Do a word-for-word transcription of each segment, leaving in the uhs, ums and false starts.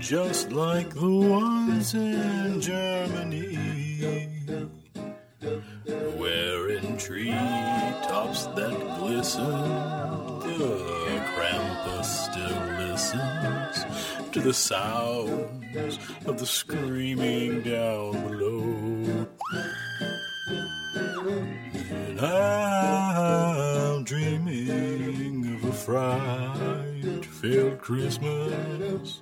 just like the ones in Germany, where in treetops that glisten, the Krampus still listens to the sounds of the screaming down below. And I'm dreaming of a fright-filled Christmas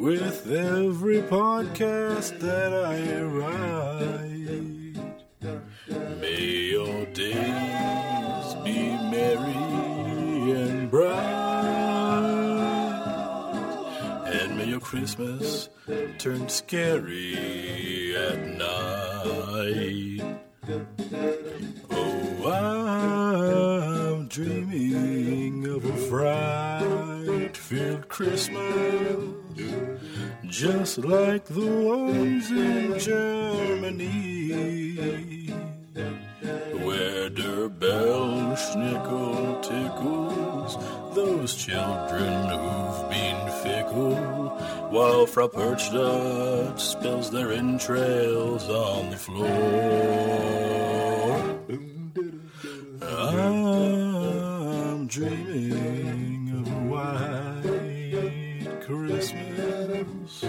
with every podcast that I write. May your days be merry and bright, and may your Christmas turn scary at night. Oh, I'm dreaming of a fright-filled Christmas, just like the ones in Germany, where der Belsnickel tickles those children who've been fickle, while Frau Perchta spills their entrails on the floor. I'm dreaming of a white Christmas,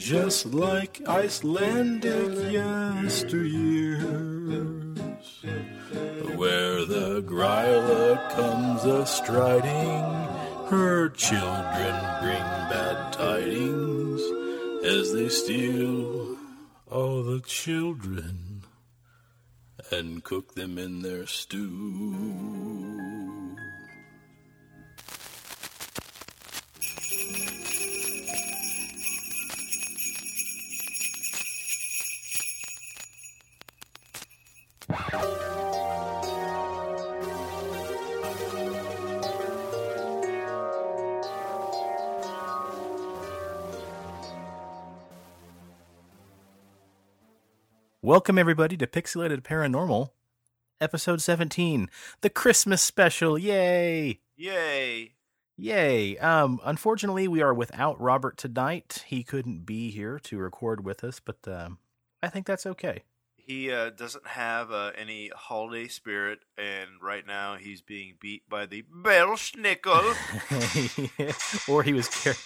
just like Icelandic yesteryears, where the Gryla comes a-striding, her children bring bad tidings as they steal all the children and cook them in their stew. Welcome, everybody, to Pixelated Paranormal, episode seventeen, the Christmas special. Yay! Yay! Yay! Um, unfortunately, we are without Robert tonight. He couldn't be here to record with us, but um, I think that's okay. He uh, doesn't have uh, any holiday spirit, and right now he's being beat by the Belsnickel. or he was carrying...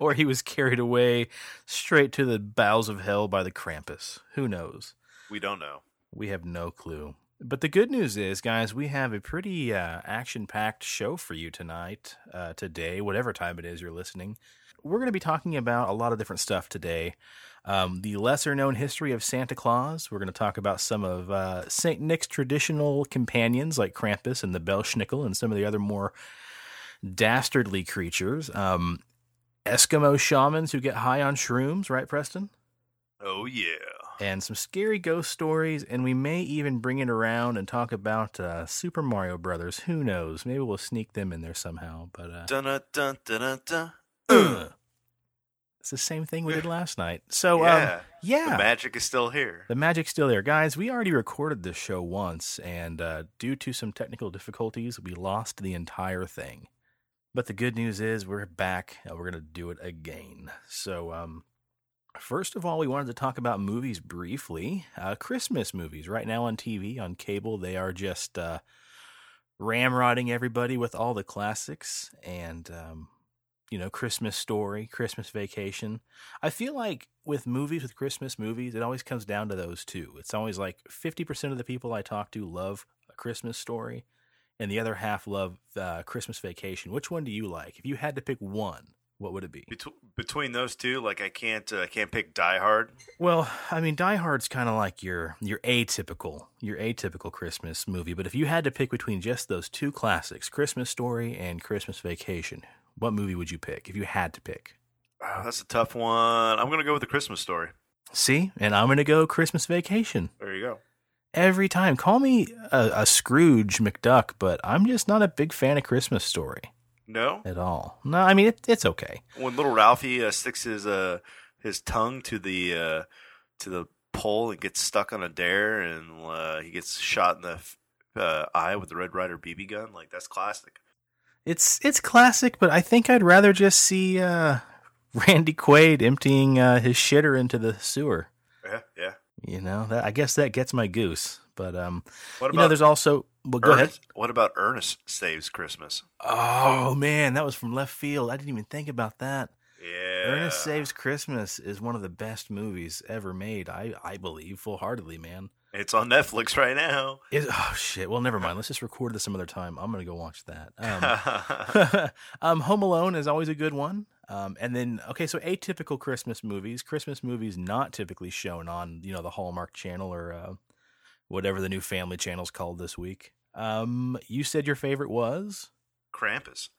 or he was carried away straight to the bowels of hell by the Krampus. Who knows? We don't know. We have no clue. But the good news is, guys, we have a pretty uh, action-packed show for you tonight, uh, today, whatever time it is you're listening. We're going to be talking about a lot of different stuff today. Um, the lesser-known history of Santa Claus. We're going to talk about some of uh, Saint Nick's traditional companions like Krampus and the Belsnickel and some of the other more dastardly creatures. Um Eskimo shamans who get high on shrooms, right, Preston? Oh, yeah. And some scary ghost stories, and we may even bring it around and talk about uh, Super Mario Brothers. Who knows? Maybe we'll sneak them in there somehow. But uh, dun dun dun dun. Uh, it's the same thing we did last night. So yeah. Um, yeah, the magic is still here. The magic's still there, guys. We already recorded this show once, and uh, due to some technical difficulties, we lost the entire thing. But the good news is we're back and we're going to do it again. So um, first of all, we wanted to talk about movies briefly. Uh, Christmas movies right now on T V, on cable, they are just uh, ramrodding everybody with all the classics and, um, you know, Christmas Story, Christmas Vacation. I feel like with movies, with Christmas movies, it always comes down to those two. It's always like fifty percent of the people I talk to love A Christmas Story, and the other half love uh, Christmas Vacation. Which one do you like? If you had to pick one, what would it be? Bet- between those two, like I can't, I uh, can't pick Die Hard. Well, I mean, Die Hard's kind of like your your atypical, your atypical Christmas movie. But if you had to pick between just those two classics, Christmas Story and Christmas Vacation, what movie would you pick if you had to pick? Oh, that's a tough one. I'm gonna go with The Christmas Story. See, and I'm gonna go Christmas Vacation. There you go. Every time. Call me a, a Scrooge McDuck, but I'm just not a big fan of Christmas Story. No? At all. No, I mean, it, it's okay. When little Ralphie uh, sticks his uh, his tongue to the uh, to the pole and gets stuck on a dare, and uh, he gets shot in the uh, eye with the Red Ryder B B gun, like, that's classic. It's it's classic, but I think I'd rather just see uh, Randy Quaid emptying uh, his shitter into the sewer. Yeah, yeah. You know, that, I guess that gets my goose. But um, what about, you know, there's also well, go Ernest, ahead. What about Ernest Saves Christmas? Oh man, that was from left field. I didn't even think about that. Yeah, Ernest Saves Christmas is one of the best movies ever made. I I believe full-heartedly, man. It's on Netflix right now. It, oh, shit. Well, never mind. Let's just record this some other time. I'm going to go watch that. Um, um, Home Alone is always a good one. Um, and then, okay, so atypical Christmas movies. Christmas movies not typically shown on, you know, the Hallmark Channel or uh, whatever the new family channel's called this week. Um, you said your favorite was? Krampus.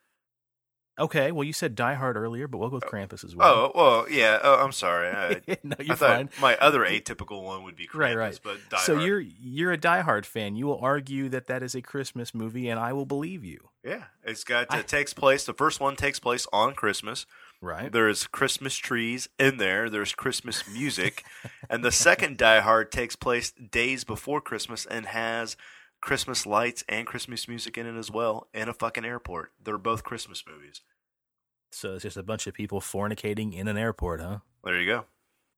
Okay, well, you said Die Hard earlier, but we'll go with Krampus as well. Oh, well, yeah. Oh, I'm sorry. I, no, you're I fine. My other atypical one would be Krampus, right, right. but Die so Hard. So you're you're a Die Hard fan. You will argue that that is a Christmas movie, and I will believe you. Yeah, it's got I, it takes place. The first one takes place on Christmas. Right. There's Christmas trees in there. There's Christmas music, and the second Die Hard takes place days before Christmas and has Christmas lights and Christmas music in it as well, and a fucking airport. They're both Christmas movies. So it's just a bunch of people fornicating in an airport, huh? There you go.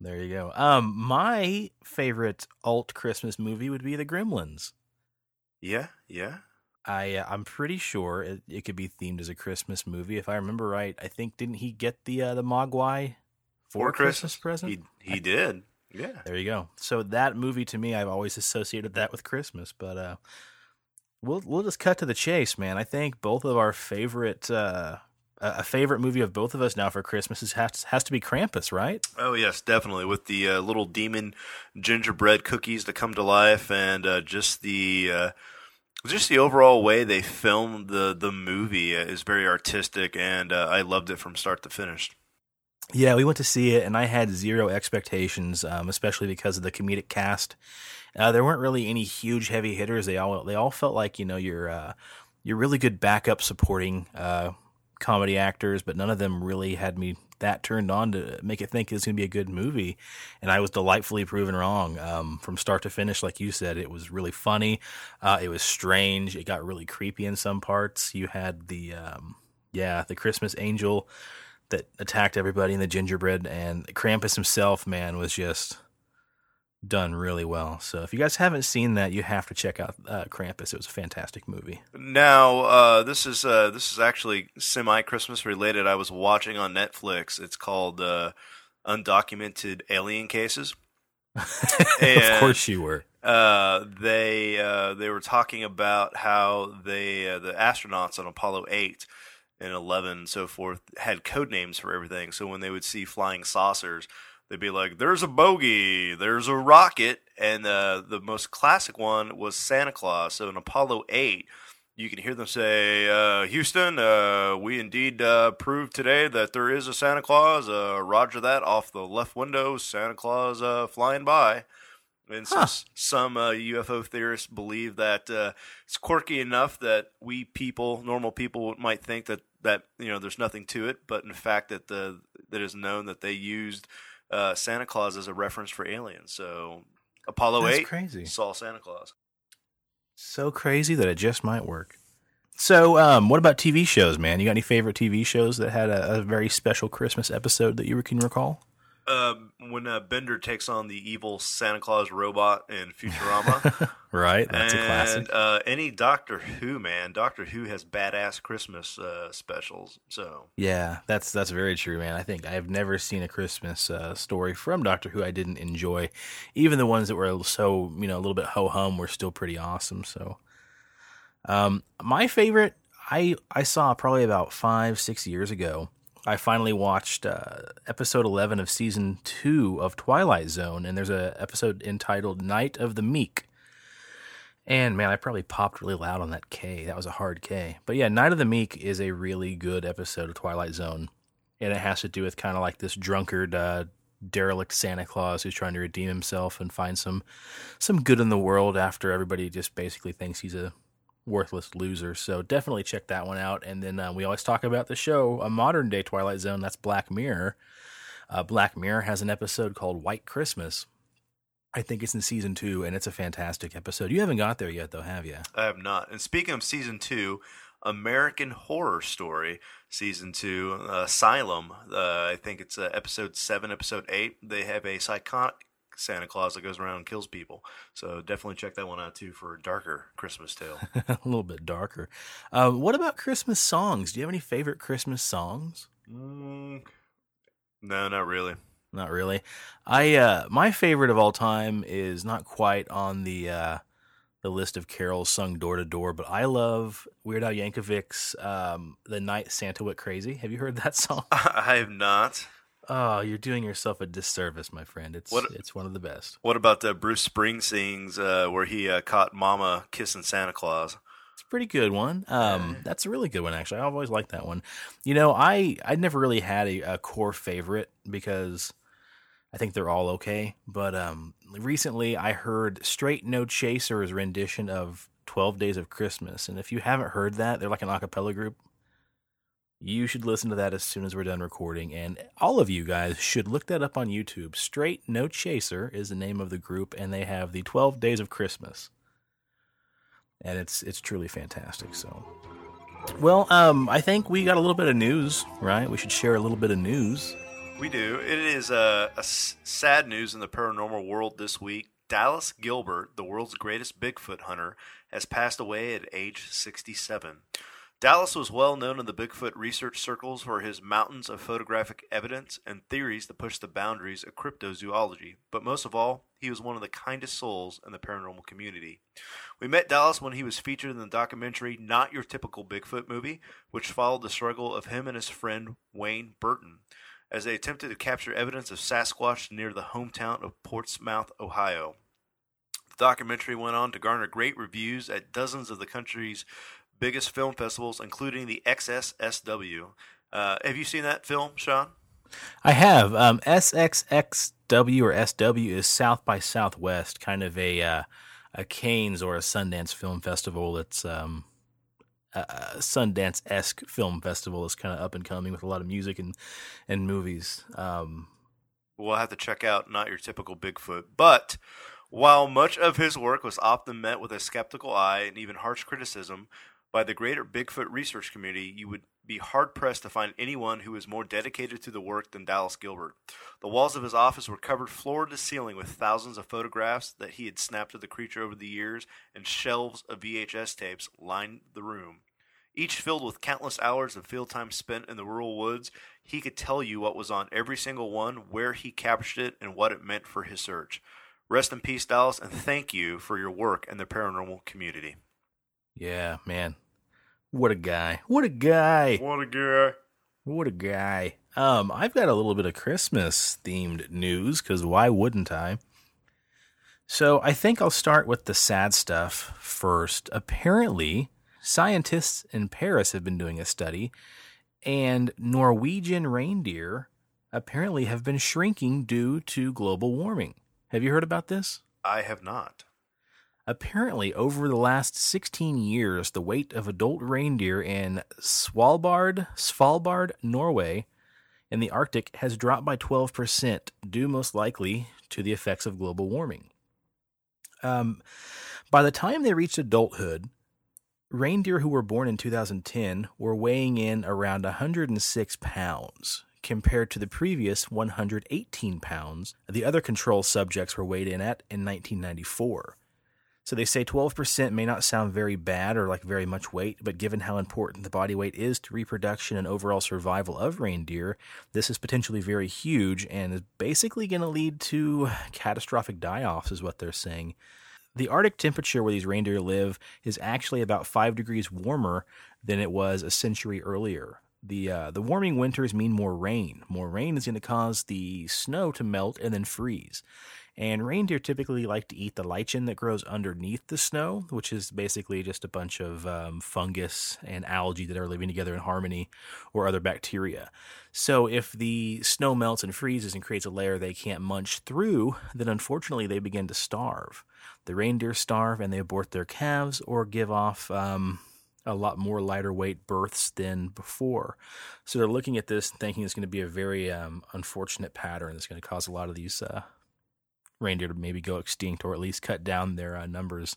There you go. Um, my favorite alt Christmas movie would be The Gremlins. Yeah, yeah. I uh, I'm pretty sure it, it could be themed as a Christmas movie if I remember right. I think didn't he get the uh, the Mogwai for, for Christmas. Christmas present? He, he I, did. Yeah. There you go. So that movie to me, I've always associated that with Christmas, but uh, we'll we'll just cut to the chase, man. I think both of our favorite uh, a favorite movie of both of us now for Christmas is has, has to be Krampus, right? Oh, yes, definitely. With the uh, little demon gingerbread cookies that come to life and uh, just the uh, just the overall way they filmed the the movie is very artistic, and uh, I loved it from start to finish. Yeah, we went to see it, and I had zero expectations, um, especially because of the comedic cast. Uh, there weren't really any huge heavy hitters. They all they all felt like, you know, you're uh, you're really good backup supporting uh, comedy actors, but none of them really had me that turned on to make it think it's going to be a good movie. And I was delightfully proven wrong um, from start to finish. Like you said, it was really funny. Uh, it was strange. It got really creepy in some parts. You had the um, yeah the Christmas angel that attacked everybody in the gingerbread, and Krampus himself, man, was just done really well. So if you guys haven't seen that, you have to check out uh, Krampus. It was a fantastic movie. Now, uh, this is uh, this is actually semi-Christmas related. I was watching on Netflix. It's called uh, Undocumented Alien Cases. And, of course you were. Uh, they uh, they were talking about how they uh, the astronauts on Apollo eight and eleven and so forth, had code names for everything. So when they would see flying saucers, they'd be like, there's a bogey, there's a rocket, and uh, the most classic one was Santa Claus. So in Apollo eight, you can hear them say, uh, Houston, uh, we indeed uh, proved today that there is a Santa Claus. Uh, roger that, off the left window, Santa Claus uh, flying by. And huh. some, some uh, U F O theorists believe that uh, it's quirky enough that we people, normal people, might think that, that you know there's nothing to it, but in fact that the that is known that they used uh, Santa Claus as a reference for aliens. So Apollo eight crazy. Saw Santa Claus. So crazy that it just might work. So um, what about T V shows, man? You got any favorite T V shows that had a, a very special Christmas episode that you can recall? Uh, when uh, Bender takes on the evil Santa Claus robot in Futurama. Right, that's and, a classic. And uh, any Doctor Who, man. Doctor Who has badass Christmas uh, specials. So yeah, that's that's very true, man. I think I have never seen a Christmas uh, story from Doctor Who I didn't enjoy. Even the ones that were so, you know, a little bit ho-hum were still pretty awesome. So um, my favorite, I, I saw probably about five, six years ago. I finally watched uh, episode eleven of season two of Twilight Zone, and there's an episode entitled Night of the Meek. And, man, I probably popped really loud on that K. That was a hard K. But, yeah, Night of the Meek is a really good episode of Twilight Zone, and it has to do with kind of like this drunkard, uh, derelict Santa Claus who's trying to redeem himself and find some some good in the world after everybody just basically thinks he's a worthless loser. So definitely check that one out. And then uh, we always talk about the show, a modern day Twilight Zone, that's Black Mirror. Uh, Black Mirror has an episode called White Christmas. I think it's in season two, and it's a fantastic episode. You haven't got there yet, though, have you? I have not. And speaking of season two, American Horror Story Season two, uh, Asylum. Uh, I think it's uh, Episode seven, Episode eight. They have a psychotic Santa Claus that goes around and kills people. So definitely check that one out too for a darker Christmas tale. A little bit darker. Uh, what about Christmas songs? Do you have any favorite Christmas songs? Mm, no, not really. Not really. I uh, my favorite of all time is not quite on the uh, the list of carols sung door to door, but I love Weird Al Yankovic's um, "The Night Santa Went Crazy." Have you heard that song? I have not. Oh, you're doing yourself a disservice, my friend. It's what, it's one of the best. What about the Bruce Springsteen's uh, where he uh, caught Mama kissing Santa Claus? It's a pretty good one. Um, that's a really good one, actually. I've always liked that one. You know, I I never really had a, a core favorite because I think they're all okay. But um, recently I heard Straight No Chaser's rendition of twelve Days of Christmas. And if you haven't heard that, they're like an a cappella group. You should listen to that as soon as we're done recording, and all of you guys should look that up on YouTube. Straight No Chaser is the name of the group, and they have the twelve Days of Christmas, and it's it's truly fantastic. So, well, um, I think we got a little bit of news, right? We should share a little bit of news. We do. It is a, a s- sad news in the paranormal world this week. Dallas Gilbert, the world's greatest Bigfoot hunter, has passed away at age sixty-seven. Dallas was well known in the Bigfoot research circles for his mountains of photographic evidence and theories that pushed the boundaries of cryptozoology, but most of all, he was one of the kindest souls in the paranormal community. We met Dallas when he was featured in the documentary Not Your Typical Bigfoot Movie, which followed the struggle of him and his friend Wayne Burton as they attempted to capture evidence of Sasquatch near the hometown of Portsmouth, Ohio. The documentary went on to garner great reviews at dozens of the country's biggest film festivals, including the X S S W. Uh, have you seen that film, Sean? I have. Um, S X S W or S W is South by Southwest, kind of a uh, a Cannes or a Sundance film festival. It's um, a, a Sundance-esque film festival. It's kind of up and coming with a lot of music and, and movies. Um, we'll have to check out Not Your Typical Bigfoot, but while much of his work was often met with a skeptical eye and even harsh criticism by the greater Bigfoot research community, you would be hard-pressed to find anyone who is more dedicated to the work than Dallas Gilbert. The walls of his office were covered floor to ceiling with thousands of photographs that he had snapped of the creature over the years, and shelves of V H S tapes lined the room. Each filled with countless hours of field time spent in the rural woods, he could tell you what was on every single one, where he captured it, and what it meant for his search. Rest in peace, Dallas, and thank you for your work in the paranormal community. Yeah, man. What a guy. What a guy. What a guy. What a guy. Um, I've got a little bit of Christmas-themed news, because why wouldn't I? So I think I'll start with the sad stuff first. Apparently, scientists in Paris have been doing a study, and Norwegian reindeer apparently have been shrinking due to global warming. Have you heard about this? I have not. Apparently, over the last sixteen years, the weight of adult reindeer in Svalbard, Svalbard, Norway, in the Arctic has dropped by twelve percent, due most likely to the effects of global warming. Um, by the time they reached adulthood, reindeer who were born in two thousand ten were weighing in around one hundred six pounds, compared to the previous one hundred eighteen pounds. The other control subjects were weighed in at in nineteen ninety-four. So they say twelve percent may not sound very bad or like very much weight, but given how important the body weight is to reproduction and overall survival of reindeer, this is potentially very huge and is basically going to lead to catastrophic die-offs is what they're saying. The Arctic temperature where these reindeer live is actually about five degrees warmer than it was a century earlier. The uh, the warming winters mean more rain. More rain is going to cause the snow to melt and then freeze. And reindeer typically like to eat the lichen that grows underneath the snow, which is basically just a bunch of um, fungus and algae that are living together in harmony, or other bacteria. So if the snow melts and freezes and creates a layer they can't munch through, then unfortunately they begin to starve. The reindeer starve and they abort their calves or give off Um, a lot more lighter weight births than before. So they're looking at this and thinking it's going to be a very um, unfortunate pattern that's going to cause a lot of these uh, reindeer to maybe go extinct or at least cut down their uh, numbers.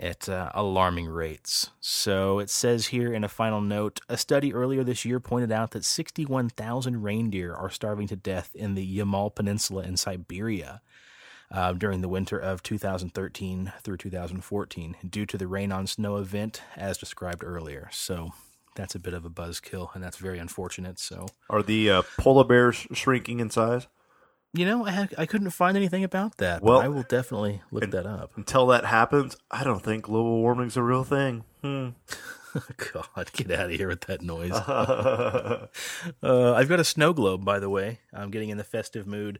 at uh, alarming rates. So it says here in a final note, a study earlier this year pointed out that sixty-one thousand reindeer are starving to death in the Yamal Peninsula in Siberia uh, during the winter of two thousand thirteen through two thousand fourteen due to the rain on snow event as described earlier. So that's a bit of a buzzkill, and that's very unfortunate. So, are the uh, polar bears shrinking in size? You know, I had, I couldn't find anything about that. Well, I will definitely look and, that up. Until that happens, I don't think global warming's a real thing. Hmm. God, get out of here with that noise. uh, I've got a snow globe, by the way. I'm getting in the festive mood.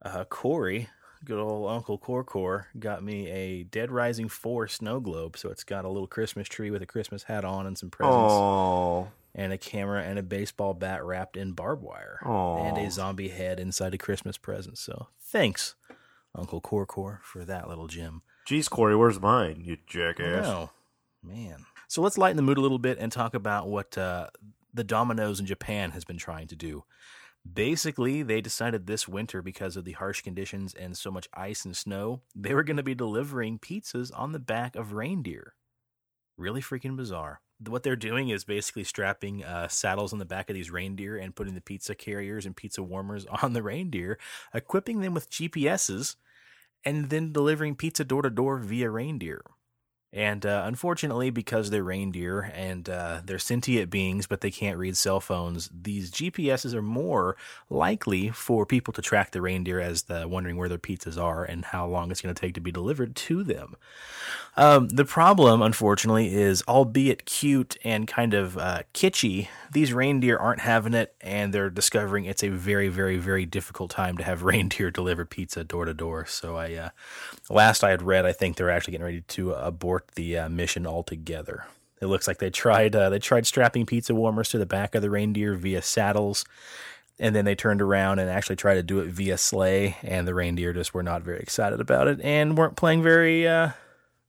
Uh, Corey, good old Uncle Corcor, got me a Dead Rising four snow globe. So it's got a little Christmas tree with a Christmas hat on and some presents. Aww. And a camera and a baseball bat wrapped in barbed wire. Aww. And a zombie head inside a Christmas present. So thanks, Uncle Corcor, for that little gem. Jeez, Corey, where's mine, you jackass? Oh, man. So let's lighten the mood a little bit and talk about what uh, the Domino's in Japan has been trying to do. Basically, they decided this winter, because of the harsh conditions and so much ice and snow, they were going to be delivering pizzas on the back of reindeer. Really freaking bizarre. What they're doing is basically strapping uh, saddles on the back of these reindeer and putting the pizza carriers and pizza warmers on the reindeer, equipping them with G P S's, and then delivering pizza door-to-door via reindeer. And uh, unfortunately, because they're reindeer and uh, they're sentient beings, but they can't read cell phones, these G P S's are more likely for people to track the reindeer as the wondering where their pizzas are and how long it's going to take to be delivered to them. Um, the problem, unfortunately, is albeit cute and kind of uh, kitschy, these reindeer aren't having it, and they're discovering it's a very, very, very difficult time to have reindeer deliver pizza door to door. So I, uh, last I had read, I think they're actually getting ready to abort the uh, mission altogether. It looks like they tried uh, they tried strapping pizza warmers to the back of the reindeer via saddles, and then they turned around and actually tried to do it via sleigh, and the reindeer just were not very excited about it and weren't playing very uh,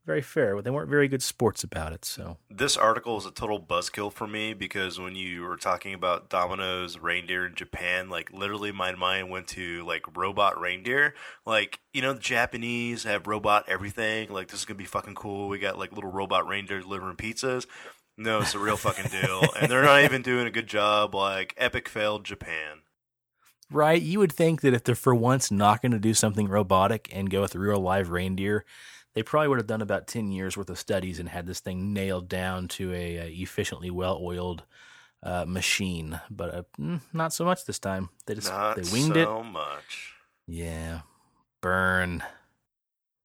very fair. They weren't very good sports about it. So this article is a total buzzkill for me, because when you were talking about Domino's reindeer in Japan, like literally my mind went to like robot reindeer. Like, you know, the Japanese have robot everything. Like, this is going to be fucking cool. We got like little robot reindeer delivering pizzas. No, it's a real fucking deal. And they're not even doing a good job. Like, epic failed Japan. Right. You would think that if they're for once not going to do something robotic and go with real live reindeer, they probably would have done about ten years worth of studies and had this thing nailed down to a, a efficiently well-oiled uh, machine. But uh, mm, not so much this time. They just not they winged so it. so much. Yeah. Burn.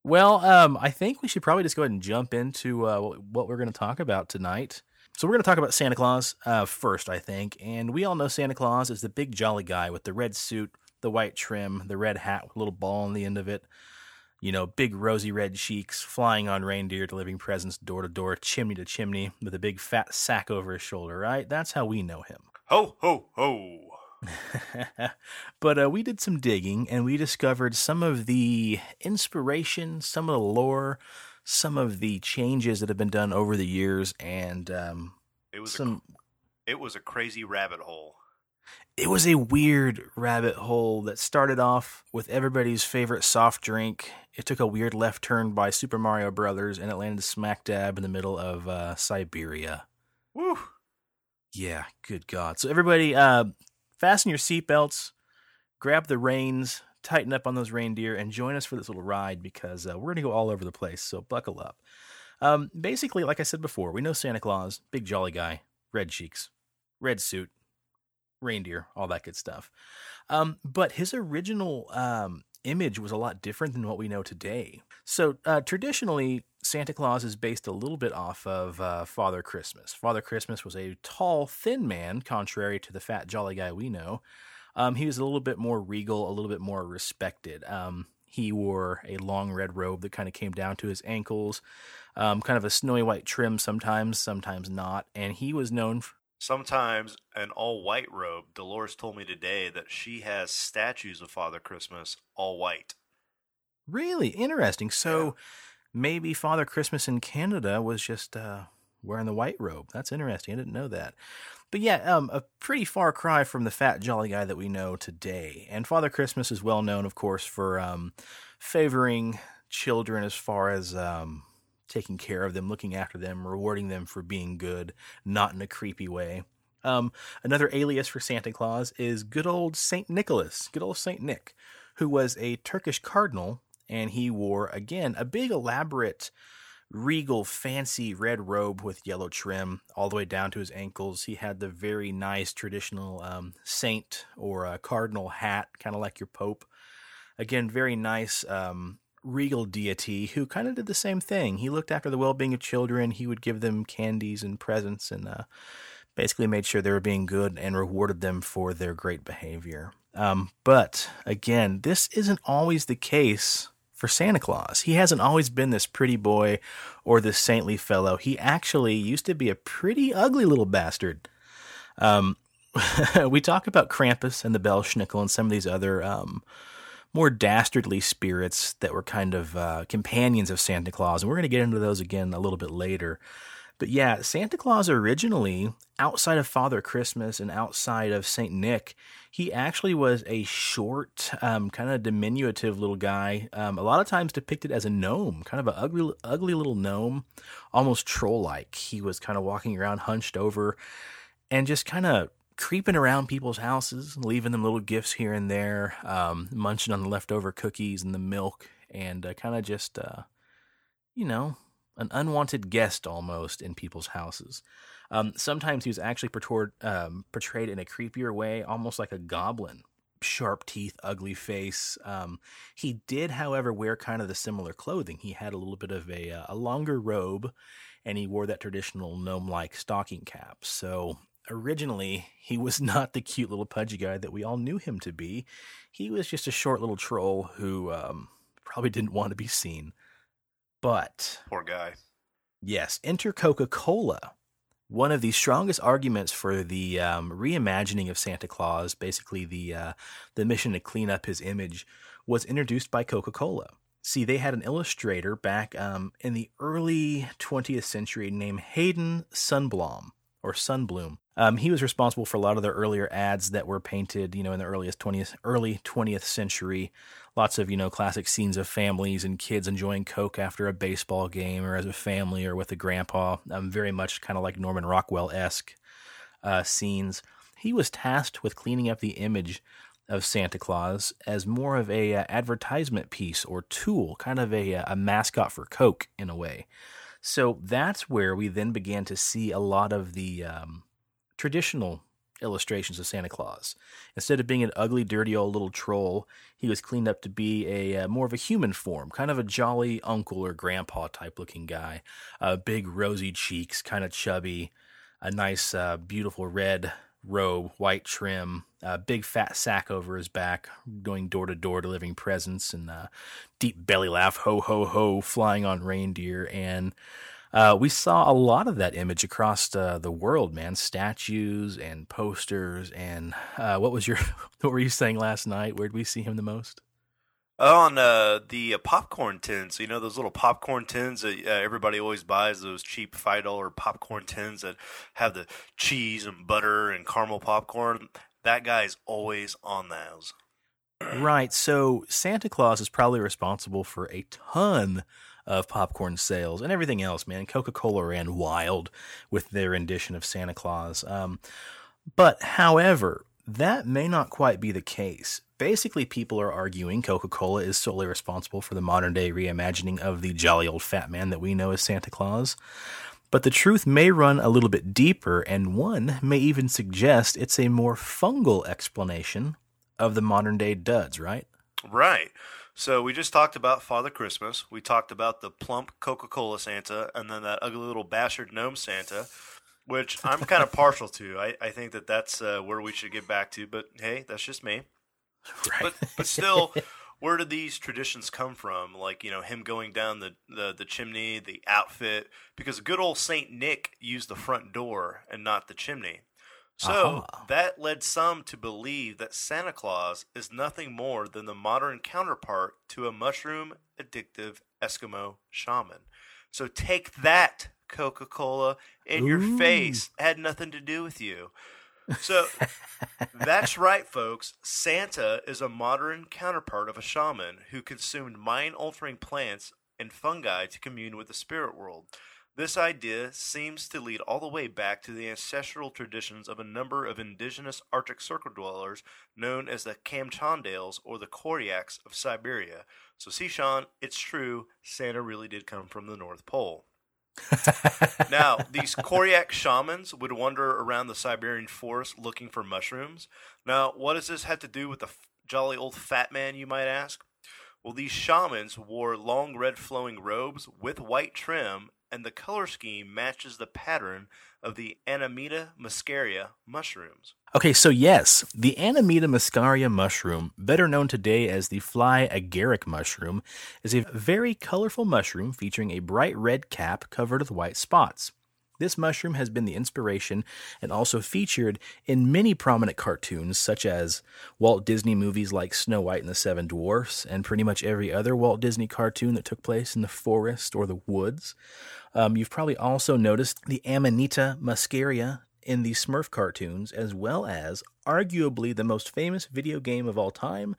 Well, um, I think we should probably just go ahead and jump into uh, what we're going to talk about tonight. So we're going to talk about Santa Claus uh, first, I think. And we all know Santa Claus is the big jolly guy with the red suit, the white trim, the red hat with a little ball on the end of it. You know, big rosy red cheeks, flying on reindeer, delivering presents door to door, chimney to chimney, with a big fat sack over his shoulder, right? That's how we know him. Ho, ho, ho. But uh, we did some digging, and we discovered some of the inspiration, some of the lore, some of the changes that have been done over the years, and um, it was some... A, it was a crazy rabbit hole. It was a weird rabbit hole that started off with everybody's favorite soft drink. It took a weird left turn by Super Mario Brothers, and it landed smack dab in the middle of uh, Siberia. Woo! Yeah, good God. So everybody, uh, fasten your seatbelts, grab the reins, tighten up on those reindeer, and join us for this little ride, because uh, we're going to go all over the place, so buckle up. Um, basically, like I said before, we know Santa Claus, big jolly guy, red cheeks, red suit, reindeer, all that good stuff. Um, but his original um, image was a lot different than what we know today. So uh, traditionally, Santa Claus is based a little bit off of uh, Father Christmas. Father Christmas was a tall, thin man, contrary to the fat, jolly guy we know. Um, he was a little bit more regal, a little bit more respected. Um, he wore a long red robe that kind of came down to his ankles, um, kind of a snowy white trim sometimes, sometimes not. And he was known for sometimes an all-white robe. Dolores told me today that she has statues of Father Christmas all white. Really? Interesting. So yeah. Maybe Father Christmas in Canada was just uh, wearing the white robe. That's interesting. I didn't know that. But yeah, um, a pretty far cry from the fat, jolly guy that we know today. And Father Christmas is well known, of course, for um, favoring children as far as... Um, taking care of them, looking after them, rewarding them for being good, not in a creepy way. Um, another alias for Santa Claus is good old Saint Nicholas, good old Saint Nick, who was a Turkish cardinal, and he wore, again, a big, elaborate, regal, fancy red robe with yellow trim all the way down to his ankles. He had the very nice traditional um, saint or uh, cardinal hat, kind of like your Pope. Again, very nice um, regal deity who kind of did the same thing. He looked after the well-being of children. He would give them candies and presents and uh, basically made sure they were being good and rewarded them for their great behavior. Um, but again, this isn't always the case for Santa Claus. He hasn't always been this pretty boy or this saintly fellow. He actually used to be a pretty ugly little bastard. Um, we talk about Krampus and the Belsnickel and some of these other um, more dastardly spirits that were kind of uh, companions of Santa Claus, and we're going to get into those again a little bit later. But yeah, Santa Claus originally, outside of Father Christmas and outside of Saint Nick, he actually was a short, um, kind of diminutive little guy, um, a lot of times depicted as a gnome, kind of an ugly, ugly little gnome, almost troll-like. He was kind of walking around hunched over and just kind of creeping around people's houses, leaving them little gifts here and there, um, munching on the leftover cookies and the milk, and uh, kind of just, uh, you know... an unwanted guest almost in people's houses. Um, sometimes he was actually portrayed, um, portrayed in a creepier way, almost like a goblin. Sharp teeth, ugly face. Um, he did, however, wear kind of the similar clothing. He had a little bit of a, uh, a longer robe, and he wore that traditional gnome-like stocking cap. So originally, he was not the cute little pudgy guy that we all knew him to be. He was just a short little troll who um, probably didn't want to be seen. But, poor guy. Yes, enter Coca-Cola. One of the strongest arguments for the um, reimagining of Santa Claus, basically the uh, the mission to clean up his image, was introduced by Coca-Cola. See, they had an illustrator back um, in the early twentieth century named Hayden Sunblom or Sunblom. Um, he was responsible for a lot of the earlier ads that were painted, you know, in the earliest twentieth, early twentieth century. Lots of, you know, classic scenes of families and kids enjoying Coke after a baseball game or as a family or with a grandpa. Um, very much kind of like Norman Rockwell-esque uh, scenes. He was tasked with cleaning up the image of Santa Claus as more of a uh, advertisement piece or tool, kind of a, a mascot for Coke in a way. So that's where we then began to see a lot of the Um, traditional illustrations of Santa Claus. Instead of being an ugly, dirty old little troll, he was cleaned up to be a uh, more of a human form, kind of a jolly uncle or grandpa type looking guy. Uh, big rosy cheeks, kind of chubby, a nice uh, beautiful red robe, white trim, a big fat sack over his back, going door to door delivering presents, and uh, deep belly laugh, ho ho ho, flying on reindeer. And Uh, we saw a lot of that image across uh, the world, man. Statues and posters and uh, what was your what were you saying last night? Where did we see him the most? On uh, the uh, popcorn tins. You know, those little popcorn tins that uh, everybody always buys, those cheap five dollar popcorn tins that have the cheese and butter and caramel popcorn. That guy's always on those. Right. So Santa Claus is probably responsible for a ton of popcorn sales and everything else, man. Coca-Cola ran wild with their rendition of Santa Claus. Um, but, however, that may not quite be the case. Basically, people are arguing Coca-Cola is solely responsible for the modern-day reimagining of the jolly old fat man that we know as Santa Claus. But the truth may run a little bit deeper, and one may even suggest it's a more fungal explanation of the modern-day duds, right? Right. So we just talked about Father Christmas. We talked about the plump Coca-Cola Santa and then that ugly little bastard gnome Santa, which I'm kind of partial to. I, I think that that's uh, where we should get back to, but hey, that's just me. Right. But, but still, where did these traditions come from? Like, you know, him going down the, the, the chimney, the outfit, because good old Saint Nick used the front door and not the chimney. So uh-huh. That led some to believe that Santa Claus is nothing more than the modern counterpart to a mushroom-addictive Eskimo shaman. So take that, Coca-Cola, in Ooh. Your face. It had nothing to do with you. So that's right, folks. Santa is a modern counterpart of a shaman who consumed mind-altering plants and fungi to commune with the spirit world. This idea seems to lead all the way back to the ancestral traditions of a number of indigenous Arctic Circle dwellers known as the Kamchandales or the Koryaks of Siberia. So see, Sean, it's true, Santa really did come from the North Pole. Now, these Koryak shamans would wander around the Siberian forest looking for mushrooms. Now, what does this have to do with the f- jolly old fat man, you might ask? Well, these shamans wore long red flowing robes with white trim, and the color scheme matches the pattern of the Amanita muscaria mushrooms. Okay, so yes, the Amanita muscaria mushroom, better known today as the fly agaric mushroom, is a very colorful mushroom featuring a bright red cap covered with white spots. This mushroom has been the inspiration and also featured in many prominent cartoons, such as Walt Disney movies like Snow White and the Seven Dwarfs, and pretty much every other Walt Disney cartoon that took place in the forest or the woods. Um, you've probably also noticed the Amanita muscaria in the Smurf cartoons, as well as arguably the most famous video game of all time.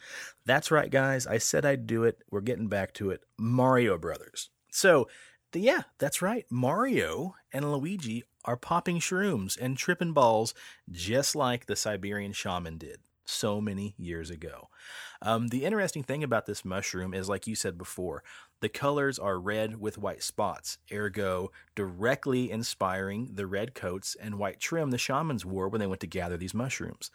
That's right, guys. I said I'd do it. We're getting back to it. Mario Brothers. So, yeah, that's right. Mario and Luigi are popping shrooms and tripping balls just like the Siberian shaman did so many years ago. Um, the interesting thing about this mushroom is, like you said before, the colors are red with white spots, ergo directly inspiring the red coats and white trim the shamans wore when they went to gather these mushrooms.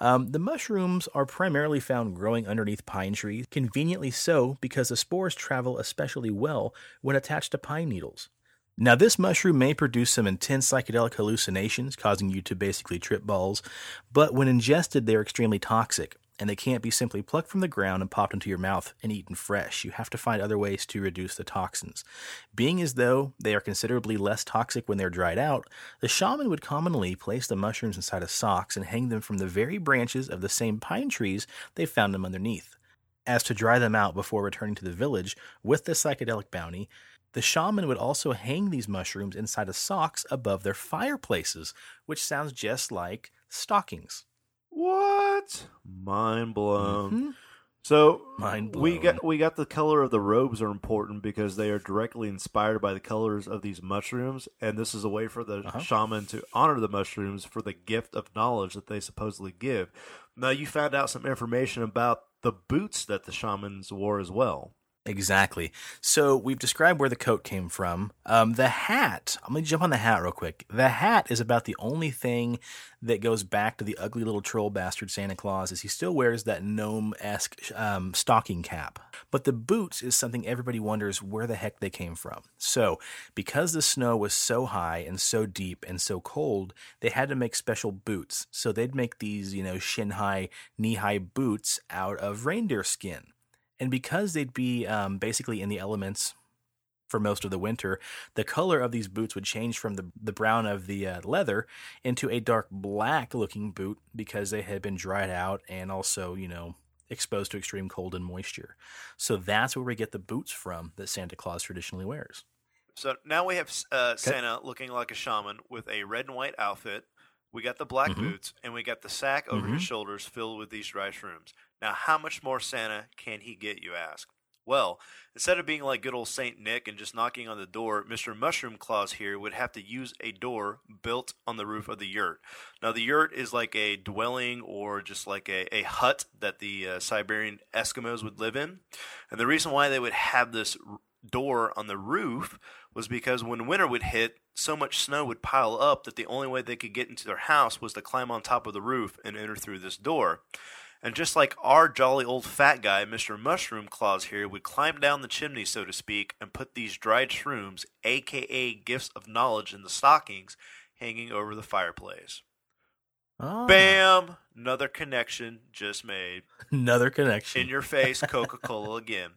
Um, the mushrooms are primarily found growing underneath pine trees, conveniently so because the spores travel especially well when attached to pine needles. Now, this mushroom may produce some intense psychedelic hallucinations, causing you to basically trip balls, but when ingested, they're extremely toxic, and they can't be simply plucked from the ground and popped into your mouth and eaten fresh. You have to find other ways to reduce the toxins. Being as though they are considerably less toxic when they're dried out, the shaman would commonly place the mushrooms inside of socks and hang them from the very branches of the same pine trees they found them underneath, as to dry them out before returning to the village with the psychedelic bounty. The shaman would also hang these mushrooms inside of socks above their fireplaces, which sounds just like stockings. What? Mind blown. Mm-hmm. So Mind blown. we got we got the color of the robes are important because they are directly inspired by the colors of these mushrooms, and this is a way for the uh-huh. shaman to honor the mushrooms for the gift of knowledge that they supposedly give. Now, you found out some information about the boots that the shamans wore as well. Exactly. So we've described where the coat came from. Um, the hat, I'm going to jump on the hat real quick. The hat is about the only thing that goes back to the ugly little troll bastard Santa Claus, as he still wears that gnome-esque um, stocking cap. But the boots is something everybody wonders where the heck they came from. So because the snow was so high and so deep and so cold, they had to make special boots. So they'd make these, you know, shin-high, knee-high boots out of reindeer skin. And because they'd be um, basically in the elements for most of the winter, the color of these boots would change from the, the brown of the uh, leather into a dark black looking boot because they had been dried out and also, you know, exposed to extreme cold and moisture. So that's where we get the boots from that Santa Claus traditionally wears. So now we have uh, Santa okay. looking like a shaman with a red and white outfit. We got the black mm-hmm. boots, and we got the sack over mm-hmm. his shoulders filled with these dry shrooms. Now, how much more Santa can he get, you ask? Well, instead of being like good old Saint Nick and just knocking on the door, Mister Mushroom Claus here would have to use a door built on the roof of the yurt. Now, the yurt is like a dwelling or just like a, a hut that the uh, Siberian Eskimos would live in. And the reason why they would have this r- door on the roof was because when winter would hit, so much snow would pile up that the only way they could get into their house was to climb on top of the roof and enter through this door. And just like our jolly old fat guy, Mister Mushroom Claus here, would climb down the chimney, so to speak, and put these dried shrooms, a k a gifts of knowledge, in the stockings hanging over the fireplace. Oh. Bam! Another connection just made. Another connection. In your face, Coca-Cola again.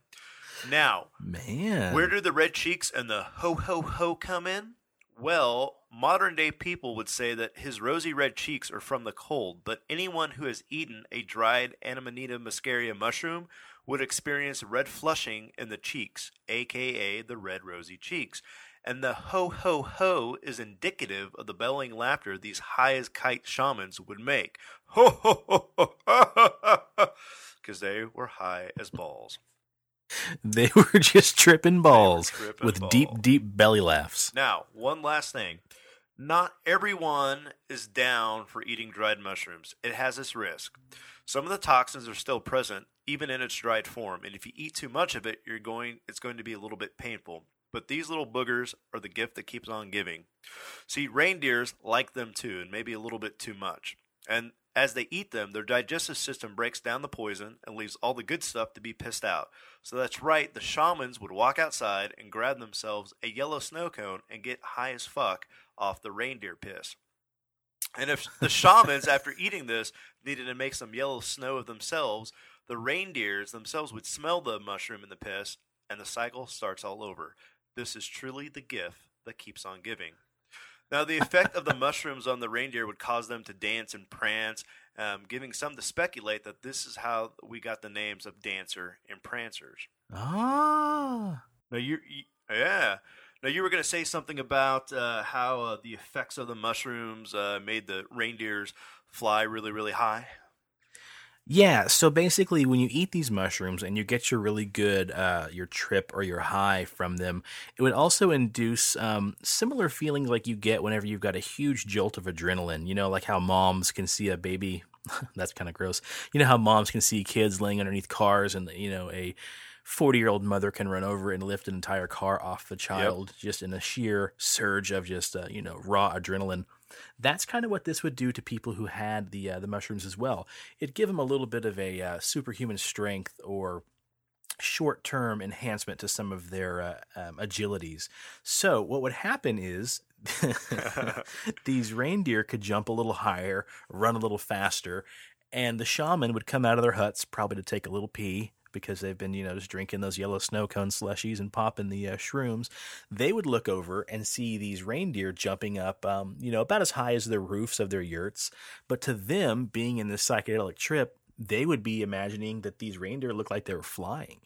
Now, man, where do the red cheeks and the ho-ho-ho come in? Well, modern-day people would say that his rosy red cheeks are from the cold, but anyone who has eaten a dried Amanita muscaria mushroom would experience red flushing in the cheeks, a k a the red rosy cheeks. And the ho-ho-ho is indicative of the bellowing laughter these high-as-kite shamans would make. Ho-ho-ho-ho-ho-ho-ho! Because they were high as balls. They were just tripping balls tripping with ball. deep, deep belly laughs. Now, one last thing. Not everyone is down for eating dried mushrooms. It has its risk. Some of the toxins are still present, even in its dried form. And if you eat too much of it, you're going. it's going to be a little bit painful. But these little boogers are the gift that keeps on giving. See, reindeers like them too, and maybe a little bit too much. And as they eat them, their digestive system breaks down the poison and leaves all the good stuff to be pissed out. So that's right, the shamans would walk outside and grab themselves a yellow snow cone and get high as fuck off the reindeer piss. And if the shamans, after eating this, needed to make some yellow snow of themselves, the reindeers themselves would smell the mushroom in the piss, and the cycle starts all over. This is truly the gift that keeps on giving. Now, the effect of the mushrooms on the reindeer would cause them to dance and prance, um, giving some to speculate that this is how we got the names of Dancer and Prancers. Ah. Now, you, you, yeah. Now, you were going to say something about uh, how uh, the effects of the mushrooms uh, made the reindeers fly really, really high. Yeah, so basically when you eat these mushrooms and you get your really good, uh, your trip or your high from them, it would also induce um, similar feelings like you get whenever you've got a huge jolt of adrenaline. You know, like how moms can see a baby. That's kind of gross. You know how moms can see kids laying underneath cars and, you know, a forty-year-old mother can run over and lift an entire car off the child. Yep. Just in a sheer surge of just, uh, you know, raw adrenaline. That's kind of what this would do to people who had the uh, the mushrooms as well. It'd give them a little bit of a uh, superhuman strength or short-term enhancement to some of their uh, um, agilities. So what would happen is these reindeer could jump a little higher, run a little faster, and the shaman would come out of their huts probably to take a little pee, because they've been, you know, just drinking those yellow snow cone slushies and popping the uh, shrooms. They would look over and see these reindeer jumping up, um, you know, about as high as the roofs of their yurts. But to them, being in this psychedelic trip, they would be imagining that these reindeer looked like they were flying.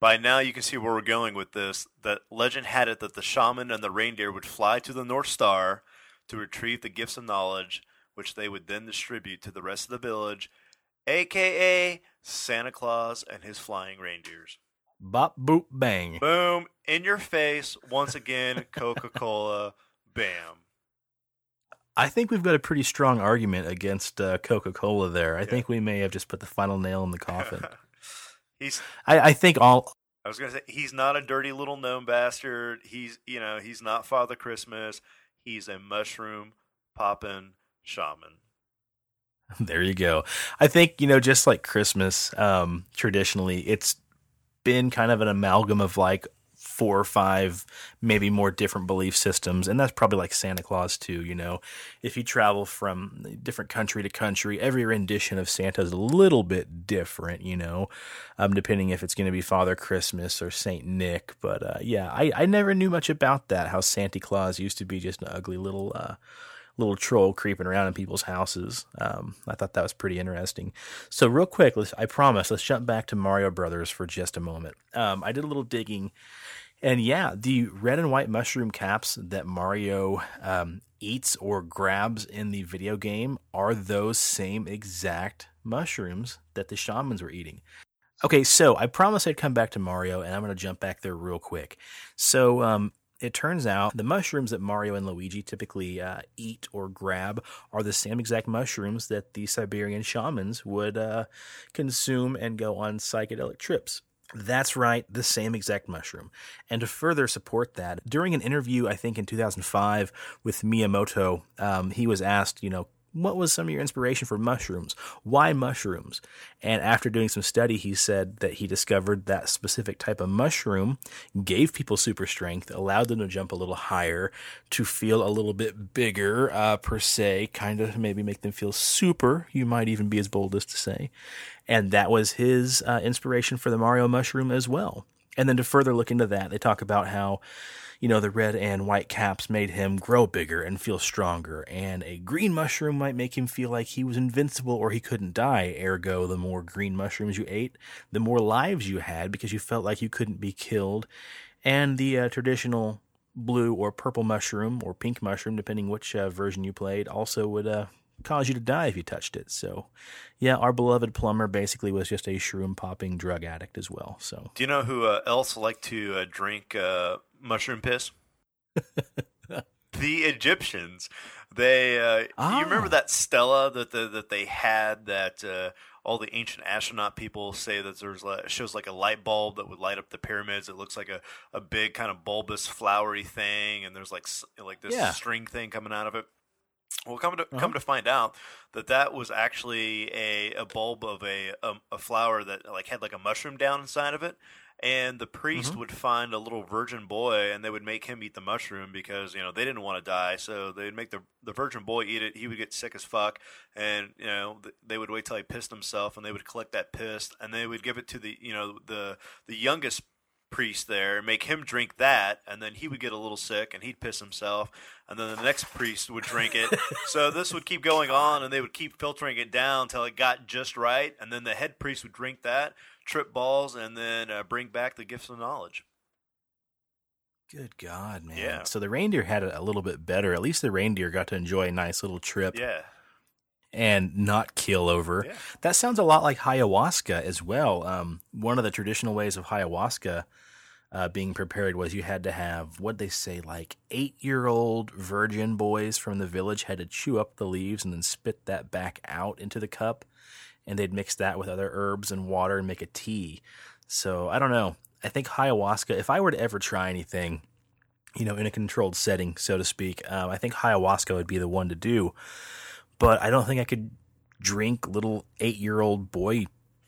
By now, you can see where we're going with this. That legend had it that the shaman and the reindeer would fly to the North Star to retrieve the gifts of knowledge, which they would then distribute to the rest of the village, a k a. Santa Claus and his flying reindeers. Bop, boop, bang. Boom. In your face. Once again, Coca-Cola. Bam. I think we've got a pretty strong argument against uh, Coca-Cola there. I yeah. think we may have just put the final nail in the coffin. he's. I, I think all... I was going to say, he's not a dirty little gnome bastard. He's, you know, he's not Father Christmas. He's a mushroom-popping shaman. There you go. I think, you know, just like Christmas, um, traditionally, it's been kind of an amalgam of like four or five, maybe more different belief systems. And that's probably like Santa Claus too, you know. If you travel from different country to country, every rendition of Santa is a little bit different, you know, um, depending if it's going to be Father Christmas or Saint Nick. But uh, yeah, I, I never knew much about that, how Santa Claus used to be just an ugly little... Uh, little troll creeping around in people's houses. Um, I thought that was pretty interesting. So real quick, let's, I promise, let's jump back to Mario Brothers for just a moment. Um, I did a little digging, and yeah, the red and white mushroom caps that Mario um, eats or grabs in the video game are those same exact mushrooms that the shamans were eating. Okay, so I promised I'd come back to Mario, and I'm going to jump back there real quick. So, um, it turns out the mushrooms that Mario and Luigi typically uh, eat or grab are the same exact mushrooms that the Siberian shamans would uh, consume and go on psychedelic trips. That's right, the same exact mushroom. And to further support that, during an interview, I think in two thousand five with Miyamoto, um, he was asked, you know, what was some of your inspiration for mushrooms? Why mushrooms? And after doing some study, he said that he discovered that specific type of mushroom gave people super strength, allowed them to jump a little higher, to feel a little bit bigger, uh, per se, kind of maybe make them feel super, you might even be as bold as to say. And that was his uh, inspiration for the Mario mushroom as well. And then to further look into that, they talk about how, you know, the red and white caps made him grow bigger and feel stronger, and a green mushroom might make him feel like he was invincible or he couldn't die. Ergo, the more green mushrooms you ate, the more lives you had because you felt like you couldn't be killed. And the uh, traditional blue or purple mushroom or pink mushroom, depending which uh, version you played, also would uh, cause you to die if you touched it. So, yeah, our beloved plumber basically was just a shroom-popping drug addict as well. So, do you know who uh, else liked to uh, drink uh, mushroom piss? The Egyptians. They uh, ah. You remember that stela that the, that they had that uh, all the ancient astronaut people say that there's like, shows like a light bulb that would light up the pyramids. It looks like a, a big kind of bulbous flowery thing, and there's like like this yeah. string thing coming out of it. Well, come to uh-huh. come to find out that that was actually a, a bulb of a, a a flower that like had like a mushroom down inside of it. And the priest mm-hmm. would find a little virgin boy, and they would make him eat the mushroom because, you know, they didn't want to die. So they'd make the the virgin boy eat it. He would get sick as fuck. And, you know, th- they would wait till he pissed himself, and they would collect that piss. And they would give it to the, you know, the the youngest priest there, make him drink that. And then he would get a little sick, and he'd piss himself. And then the next priest would drink it. So this would keep going on, and they would keep filtering it down until it got just right. And then the head priest would drink that, trip balls, and then uh, bring back the gifts of knowledge. Good God, man. Yeah. So the reindeer had it a little bit better. At least the reindeer got to enjoy a nice little trip. Yeah. And not kill over. Yeah. That sounds a lot like ayahuasca as well. Um, one of the traditional ways of ayahuasca uh, being prepared was you had to have, what'd they say, like eight-year-old virgin boys from the village had to chew up the leaves and then spit that back out into the cup. And they'd mix that with other herbs and water and make a tea. So I don't know. I think ayahuasca, if I were to ever try anything, you know, in a controlled setting, so to speak, um, I think ayahuasca would be the one to do. But I don't think I could drink little eight-year-old boy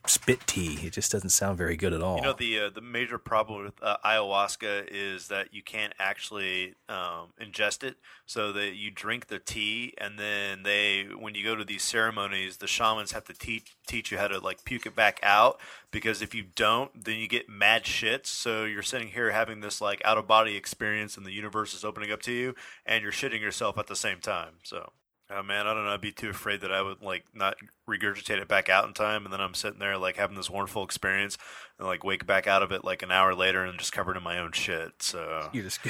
spit tea. It just doesn't sound very good at all. You know, the uh, the major problem with uh, ayahuasca is that you can't actually um, ingest it, so that you drink the tea, and then they, when you go to these ceremonies, the shamans have to teach teach you how to like puke it back out, because if you don't, then you get mad shits. So you're sitting here having this like out of body experience, and the universe is opening up to you, and you're shitting yourself at the same time. So. Oh, man, I don't know. I'd be too afraid that I would, like, not regurgitate it back out in time, and then I'm sitting there, like, having this wonderful experience and, like, wake back out of it, like, an hour later and just covered in my own shit, so... You're just...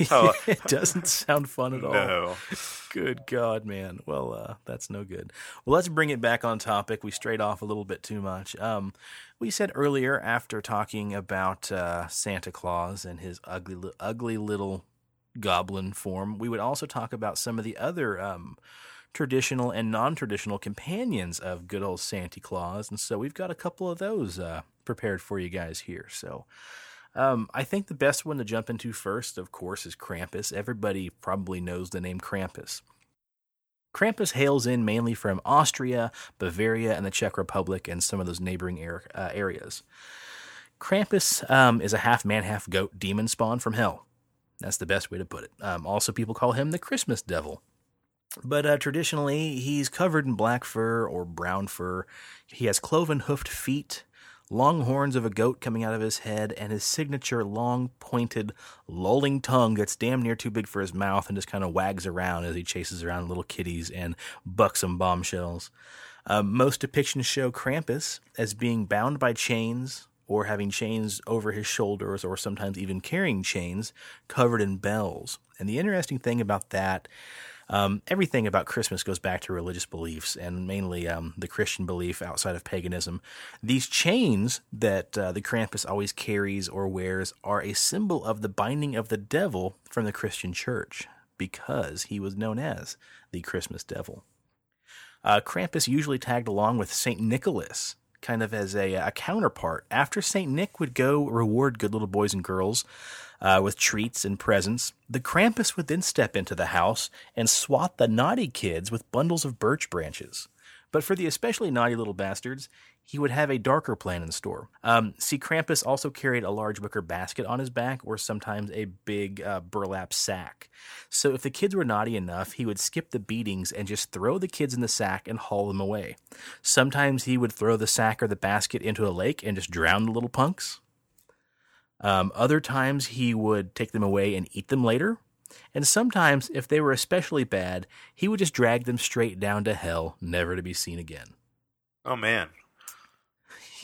Yeah. Oh, it doesn't sound fun at all. No. Good God, man. Well, uh, that's no good. Well, let's bring it back on topic. We strayed off a little bit too much. Um, we said earlier, after talking about uh, Santa Claus and his ugly, ugly little... goblin form, we would also talk about some of the other um, traditional and non-traditional companions of good old Santa Claus, and so we've got a couple of those uh, prepared for you guys here. So um, I think the best one to jump into first, of course, is Krampus. Everybody probably knows the name Krampus. Krampus hails in mainly from Austria, Bavaria, and the Czech Republic, and some of those neighboring er- uh, areas. Krampus um, is a half-man, half-goat demon spawn from hell. That's the best way to put it. Um, also, people call him the Christmas devil. But uh, traditionally, he's covered in black fur or brown fur. He has cloven-hoofed feet, long horns of a goat coming out of his head, and his signature long, pointed, lolling tongue that's damn near too big for his mouth and just kind of wags around as he chases around little kitties and buxom bombshells. Uh, most depictions show Krampus as being bound by chains, or having chains over his shoulders, or sometimes even carrying chains covered in bells. And the interesting thing about that, um, everything about Christmas goes back to religious beliefs, and mainly um, the Christian belief outside of paganism. These chains that uh, the Krampus always carries or wears are a symbol of the binding of the devil from the Christian church, because he was known as the Christmas devil. Uh, Krampus usually tagged along with Saint Nicholas, kind of as a, a counterpart. After Saint Nick would go reward good little boys and girls uh, with treats and presents, the Krampus would then step into the house and swat the naughty kids with bundles of birch branches. But for the especially naughty little bastards, he would have a darker plan in store. Um, see, Krampus also carried a large wicker basket on his back, or sometimes a big uh, burlap sack. So if the kids were naughty enough, he would skip the beatings and just throw the kids in the sack and haul them away. Sometimes he would throw the sack or the basket into a lake and just drown the little punks. Um, other times he would take them away and eat them later. And sometimes, if they were especially bad, he would just drag them straight down to hell, never to be seen again. Oh, man.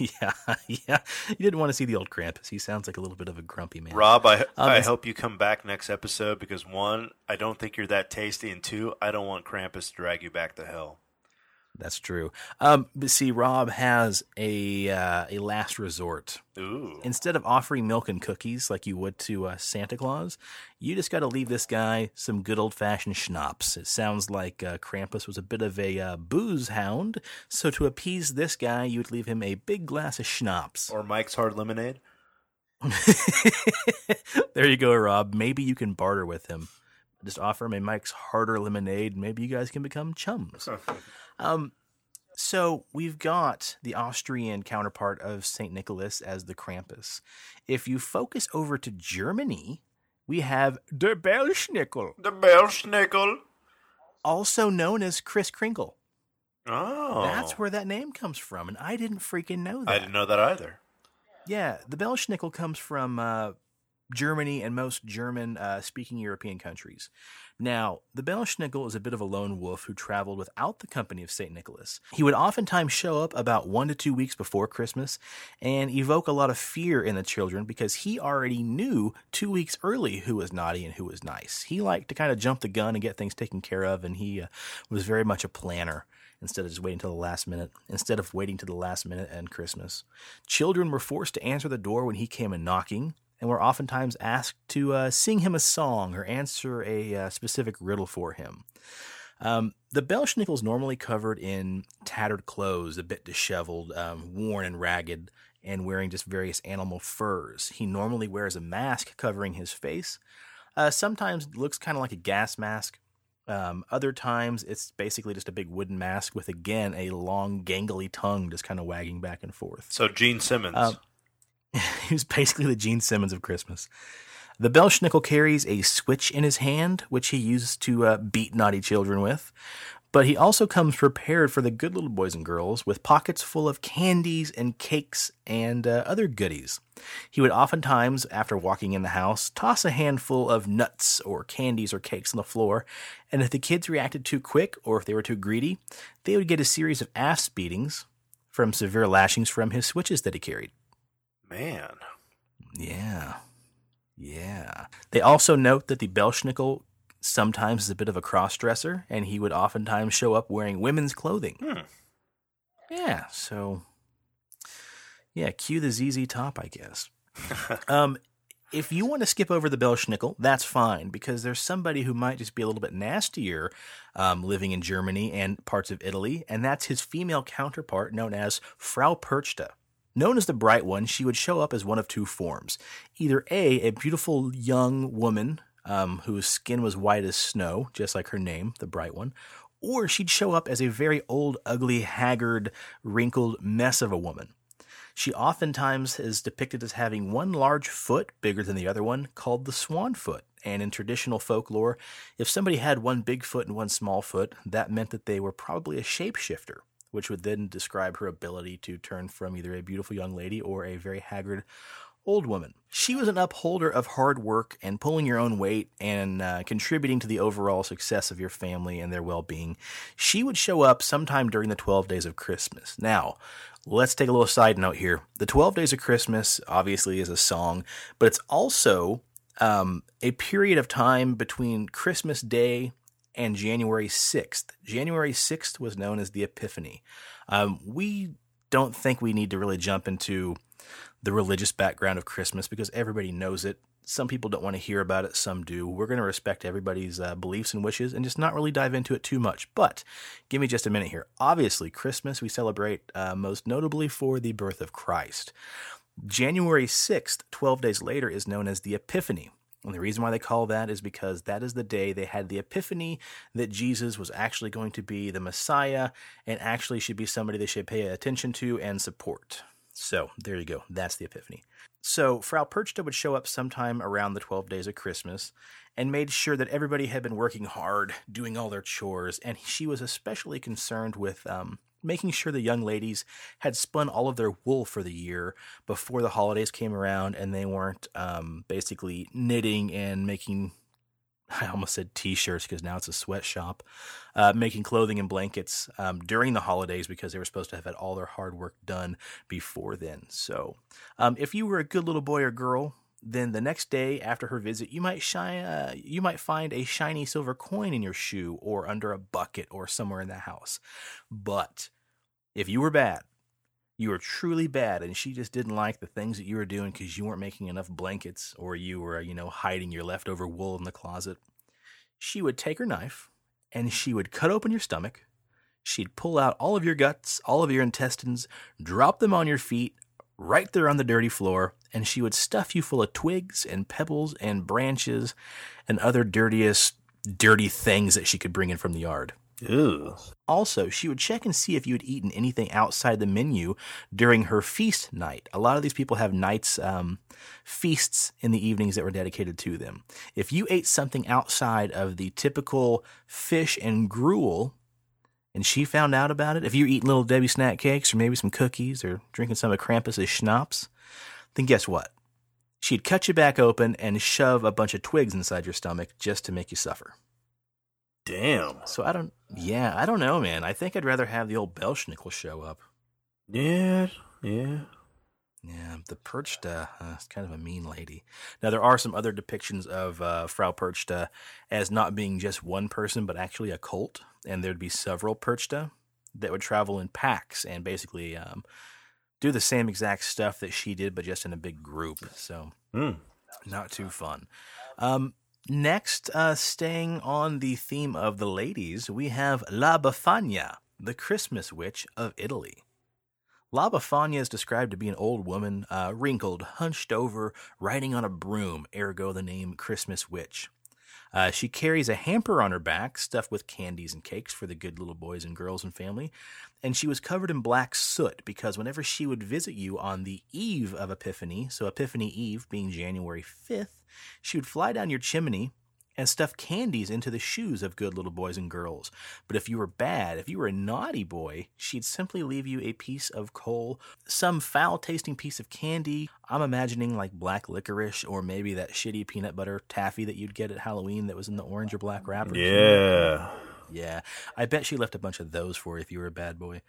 Yeah, yeah. You didn't want to see the old Krampus. He sounds like a little bit of a grumpy man. Rob, I um, I hope you come back next episode because, one, I don't think you're that tasty, and two, I don't want Krampus to drag you back to hell. That's true. Um, but see, Rob has a uh, a last resort. Ooh. Instead of offering milk and cookies like you would to uh, Santa Claus, you just got to leave this guy some good old-fashioned schnapps. It sounds like uh, Krampus was a bit of a uh, booze hound, so to appease this guy, you would leave him a big glass of schnapps. Or Mike's Hard Lemonade. There you go, Rob. Maybe you can barter with him. Just offer him a Mike's Harder Lemonade. Maybe you guys can become chums. Um, so we've got the Austrian counterpart of Saint Nicholas as the Krampus. If you focus over to Germany, we have the Belsnickel. The Belsnickel. Also known as Kris Kringle. Oh. That's where that name comes from, and I didn't freaking know that. I didn't know that either. Yeah, the Belsnickel comes from uh, Germany and most German-speaking uh, European countries. Now, the Belsnickel is a bit of a lone wolf who traveled without the company of Saint Nicholas. He would oftentimes show up about one to two weeks before Christmas and evoke a lot of fear in the children because he already knew two weeks early who was naughty and who was nice. He liked to kind of jump the gun and get things taken care of, and he uh, was very much a planner instead of just waiting till the last minute, instead of waiting till the last minute and Christmas. Children were forced to answer the door when he came in knocking, and were oftentimes asked to uh, sing him a song or answer a uh, specific riddle for him. Um, the Belsnickel is normally covered in tattered clothes, a bit disheveled, um, worn and ragged, and wearing just various animal furs. He normally wears a mask covering his face. Uh, sometimes it looks kind of like a gas mask. Um, other times it's basically just a big wooden mask with, again, a long gangly tongue just kind of wagging back and forth. So Gene Simmons. Um, He was basically the Gene Simmons of Christmas. The Belsnickel carries a switch in his hand, which he uses to uh, beat naughty children with. But he also comes prepared for the good little boys and girls with pockets full of candies and cakes and uh, other goodies. He would oftentimes, after walking in the house, toss a handful of nuts or candies or cakes on the floor. And if the kids reacted too quick or if they were too greedy, they would get a series of ass beatings from severe lashings from his switches that he carried. Man. Yeah. Yeah. They also note that the Belsnickel sometimes is a bit of a cross-dresser, and he would oftentimes show up wearing women's clothing. Hmm. Yeah, so... Yeah, cue the Z Z Top, I guess. um, if you want to skip over the Belsnickel, that's fine, because there's somebody who might just be a little bit nastier um, living in Germany and parts of Italy, and that's his female counterpart known as Frau Perchta. Known as the Bright One, she would show up as one of two forms. Either A, a beautiful young woman um, whose skin was white as snow, just like her name, the Bright One, or she'd show up as a very old, ugly, haggard, wrinkled mess of a woman. She oftentimes is depicted as having one large foot, bigger than the other one, called the swan foot. And in traditional folklore, if somebody had one big foot and one small foot, that meant that they were probably a shapeshifter, which would then describe her ability to turn from either a beautiful young lady or a very haggard old woman. She was an upholder of hard work and pulling your own weight and uh, contributing to the overall success of your family and their well-being. She would show up sometime during the twelve Days of Christmas. Now, let's take a little side note here. The twelve Days of Christmas obviously is a song, but it's also um, a period of time between Christmas Day and January sixth. January sixth was known as the Epiphany. Um, we don't think we need to really jump into the religious background of Christmas because everybody knows it. Some people don't want to hear about it. Some do. We're going to respect everybody's uh, beliefs and wishes and just not really dive into it too much. But give me just a minute here. Obviously, Christmas we celebrate uh, most notably for the birth of Christ. January sixth, twelve days later, is known as the Epiphany. And the reason why they call that is because that is the day they had the epiphany that Jesus was actually going to be the Messiah and actually should be somebody they should pay attention to and support. So there you go. That's the Epiphany. So Frau Perchta would show up sometime around the twelve Days of Christmas and made sure that everybody had been working hard, doing all their chores, and she was especially concerned with um, making sure the young ladies had spun all of their wool for the year before the holidays came around and they weren't um, basically knitting and making I almost said t-shirts because now it's a sweatshop, uh, making clothing and blankets um, during the holidays because they were supposed to have had all their hard work done before then. So um, if you were a good little boy or girl, then the next day after her visit, you might shine, uh, you might find a shiny silver coin in your shoe or under a bucket or somewhere in the house. But if you were bad, you were truly bad, and she just didn't like the things that you were doing because you weren't making enough blankets or you were, you know, hiding your leftover wool in the closet, she would take her knife and she would cut open your stomach. She'd pull out all of your guts, all of your intestines, drop them on your feet right there on the dirty floor, and she would stuff you full of twigs and pebbles and branches and other dirtiest, dirty things that she could bring in from the yard. Ew. Also, she would check and see if you had eaten anything outside the menu during her feast night. A lot of these people have nights, um, feasts in the evenings that were dedicated to them. If you ate something outside of the typical fish and gruel, and she found out about it, if you were eating Little Debbie snack cakes or maybe some cookies or drinking some of Krampus's schnapps, then guess what? She'd cut you back open and shove a bunch of twigs inside your stomach just to make you suffer. Damn. So I don't, yeah, I don't know, man. I think I'd rather have the old Belsnickel show up. Yeah, yeah. Yeah, the Perchta uh, is kind of a mean lady. Now, there are some other depictions of uh, Frau Perchta as not being just one person, but actually a cult. And there'd be several Perchta that would travel in packs and basically um, do the same exact stuff that she did, but just in a big group. So mm. not too fun. Um Next, uh, staying on the theme of the ladies, we have La Befana, the Christmas witch of Italy. La Befana is described to be an old woman, uh, wrinkled, hunched over, riding on a broom, ergo the name Christmas Witch. Uh, she carries a hamper on her back, stuffed with candies and cakes for the good little boys and girls and family, and she was covered in black soot because whenever she would visit you on the eve of Epiphany, so Epiphany Eve being January fifth, she would fly down your chimney and stuff candies into the shoes of good little boys and girls. But if you were bad, if you were a naughty boy, she'd simply leave you a piece of coal, some foul-tasting piece of candy. I'm imagining like black licorice or maybe that shitty peanut butter taffy that you'd get at Halloween that was in the orange or black wrapper. Yeah. Yeah. I bet she left a bunch of those for you if you were a bad boy.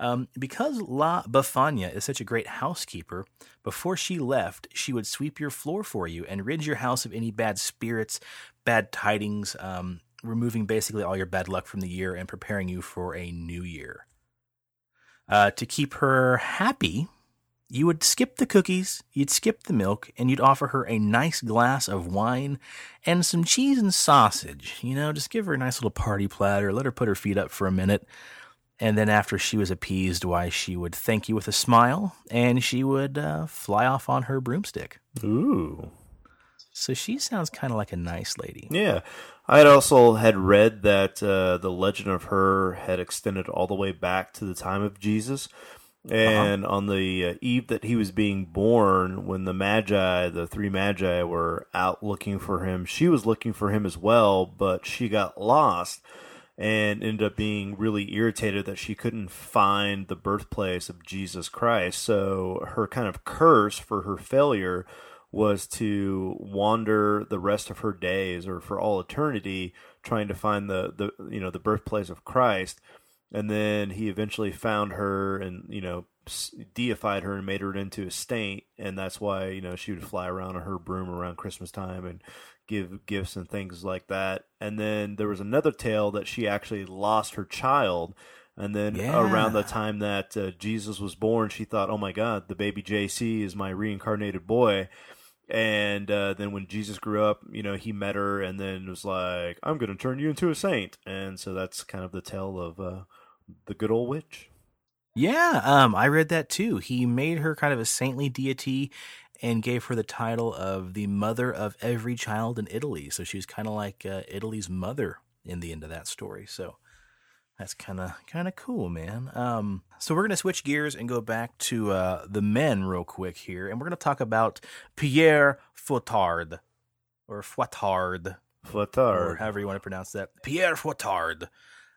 Um, because La Befana is such a great housekeeper, before she left, she would sweep your floor for you and rid your house of any bad spirits, bad tidings, um, removing basically all your bad luck from the year and preparing you for a new year. Uh, to keep her happy, you would skip the cookies, you'd skip the milk, and you'd offer her a nice glass of wine and some cheese and sausage. You know, just give her a nice little party platter, let her put her feet up for a minute. And then after she was appeased, why, she would thank you with a smile, and she would uh, fly off on her broomstick. Ooh. So she sounds kind of like a nice lady. Yeah. I had also had read that uh, the legend of her had extended all the way back to the time of Jesus. And uh-huh. on the uh, eve that he was being born, when the Magi, the three Magi, were out looking for him, she was looking for him as well, but she got lost. And ended up being really irritated that she couldn't find the birthplace of Jesus Christ. So her kind of curse for her failure was to wander the rest of her days, or for all eternity, trying to find the, the you know the birthplace of Christ. And then he eventually found her, and you know deified her and made her into a saint. And that's why you know she would fly around on her broom around Christmas time and give gifts and things like that. And then there was another tale that she actually lost her child. And then yeah. around the time that uh, Jesus was born, she thought, oh my God, the baby J C is my reincarnated boy. And uh, then when Jesus grew up, you know, he met her and then was like, I'm going to turn you into a saint. And so that's kind of the tale of uh, the good old witch. Yeah, um, I read that too. He made her kind of a saintly deity and gave her the title of the mother of every child in Italy. So she was kind of like uh, Italy's mother in the end of that story. So that's kind of kind of cool, man. Um, so we're going to switch gears and go back to uh, the men real quick here. And we're going to talk about Pierre Fouettard, or Fouettard. Fouettard. Or however you want to pronounce that. Pierre Fouettard,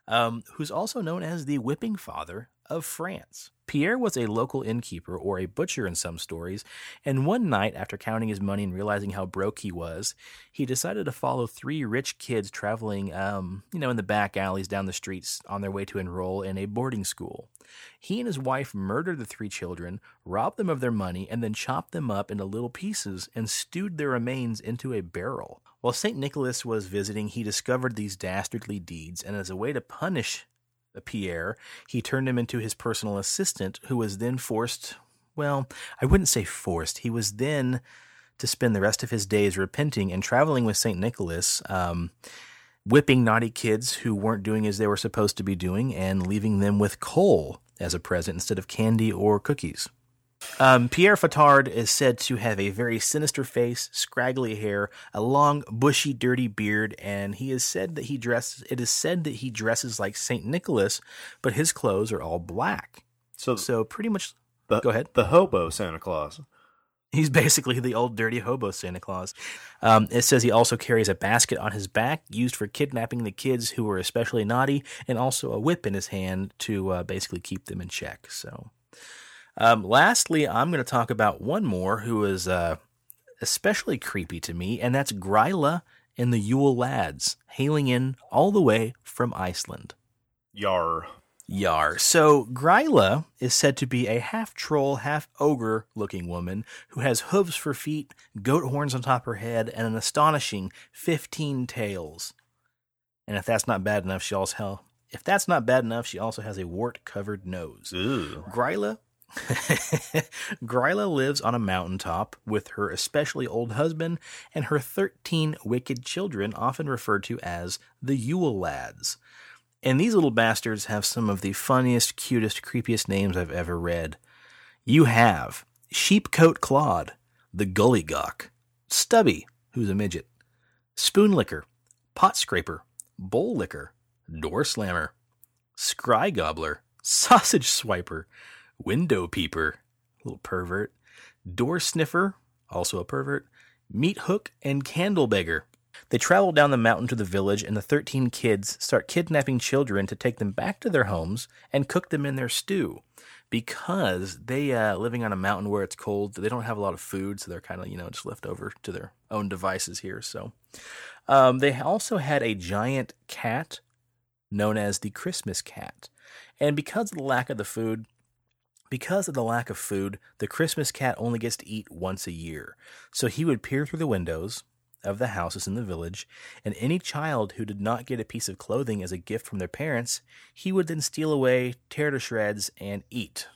um, who's also known as the whipping father of France. Pierre was a local innkeeper or a butcher in some stories, and one night, after counting his money and realizing how broke he was, he decided to follow three rich kids traveling, um, you know, in the back alleys down the streets on their way to enroll in a boarding school. He and his wife murdered the three children, robbed them of their money, and then chopped them up into little pieces and stewed their remains into a barrel. While Saint Nicholas was visiting, he discovered these dastardly deeds, and as a way to punish Pierre, he turned him into his personal assistant, who was then forced, well, I wouldn't say forced, he was then to spend the rest of his days repenting and traveling with Saint Nicholas, um, whipping naughty kids who weren't doing as they were supposed to be doing and leaving them with coal as a present instead of candy or cookies. Um, Pierre Fouettard is said to have a very sinister face, scraggly hair, a long, bushy, dirty beard, and he is said that he dresses. It is said that he dresses like Saint Nicholas, but his clothes are all black. So, so pretty much. The, go ahead. The hobo Santa Claus. He's basically the old dirty hobo Santa Claus. Um, it says he also carries a basket on his back used for kidnapping the kids who were especially naughty, and also a whip in his hand to uh, basically keep them in check. So. Um, lastly, I'm going to talk about one more who is uh, especially creepy to me, and that's Gryla and the Yule Lads, hailing in all the way from Iceland. Yar. Yar. So Gryla is said to be a half-troll, half-ogre-looking woman who has hooves for feet, goat horns on top of her head, and an astonishing fifteen tails. And if that's not bad enough, she also has, if that's not bad enough, she also has a wart-covered nose. Ew. Gryla... Gryla lives on a mountaintop with her especially old husband and her thirteen wicked children, often referred to as the Yule Lads. And these little bastards have some of the funniest, cutest, creepiest names I've ever read. You have Sheepcoat Claude, the Gully Gawk, Stubby, who's a midget, Spoon Licker, Pot Scraper, Bowl Licker, Door Slammer, Scry Gobbler, Sausage Swiper, Window Peeper, little pervert, Door Sniffer, also a pervert, Meat Hook, and Candle Beggar. They travel down the mountain to the village, and the thirteen kids start kidnapping children to take them back to their homes and cook them in their stew. Because they uh, living on a mountain where it's cold, they don't have a lot of food, so they're kind of, you know, just left over to their own devices here. So um, they also had a giant cat known as the Christmas cat. And because of the lack of the food, Because of the lack of food, the Christmas cat only gets to eat once a year. So he would peer through the windows of the houses in the village, and any child who did not get a piece of clothing as a gift from their parents, he would then steal away, tear to shreds, and eat.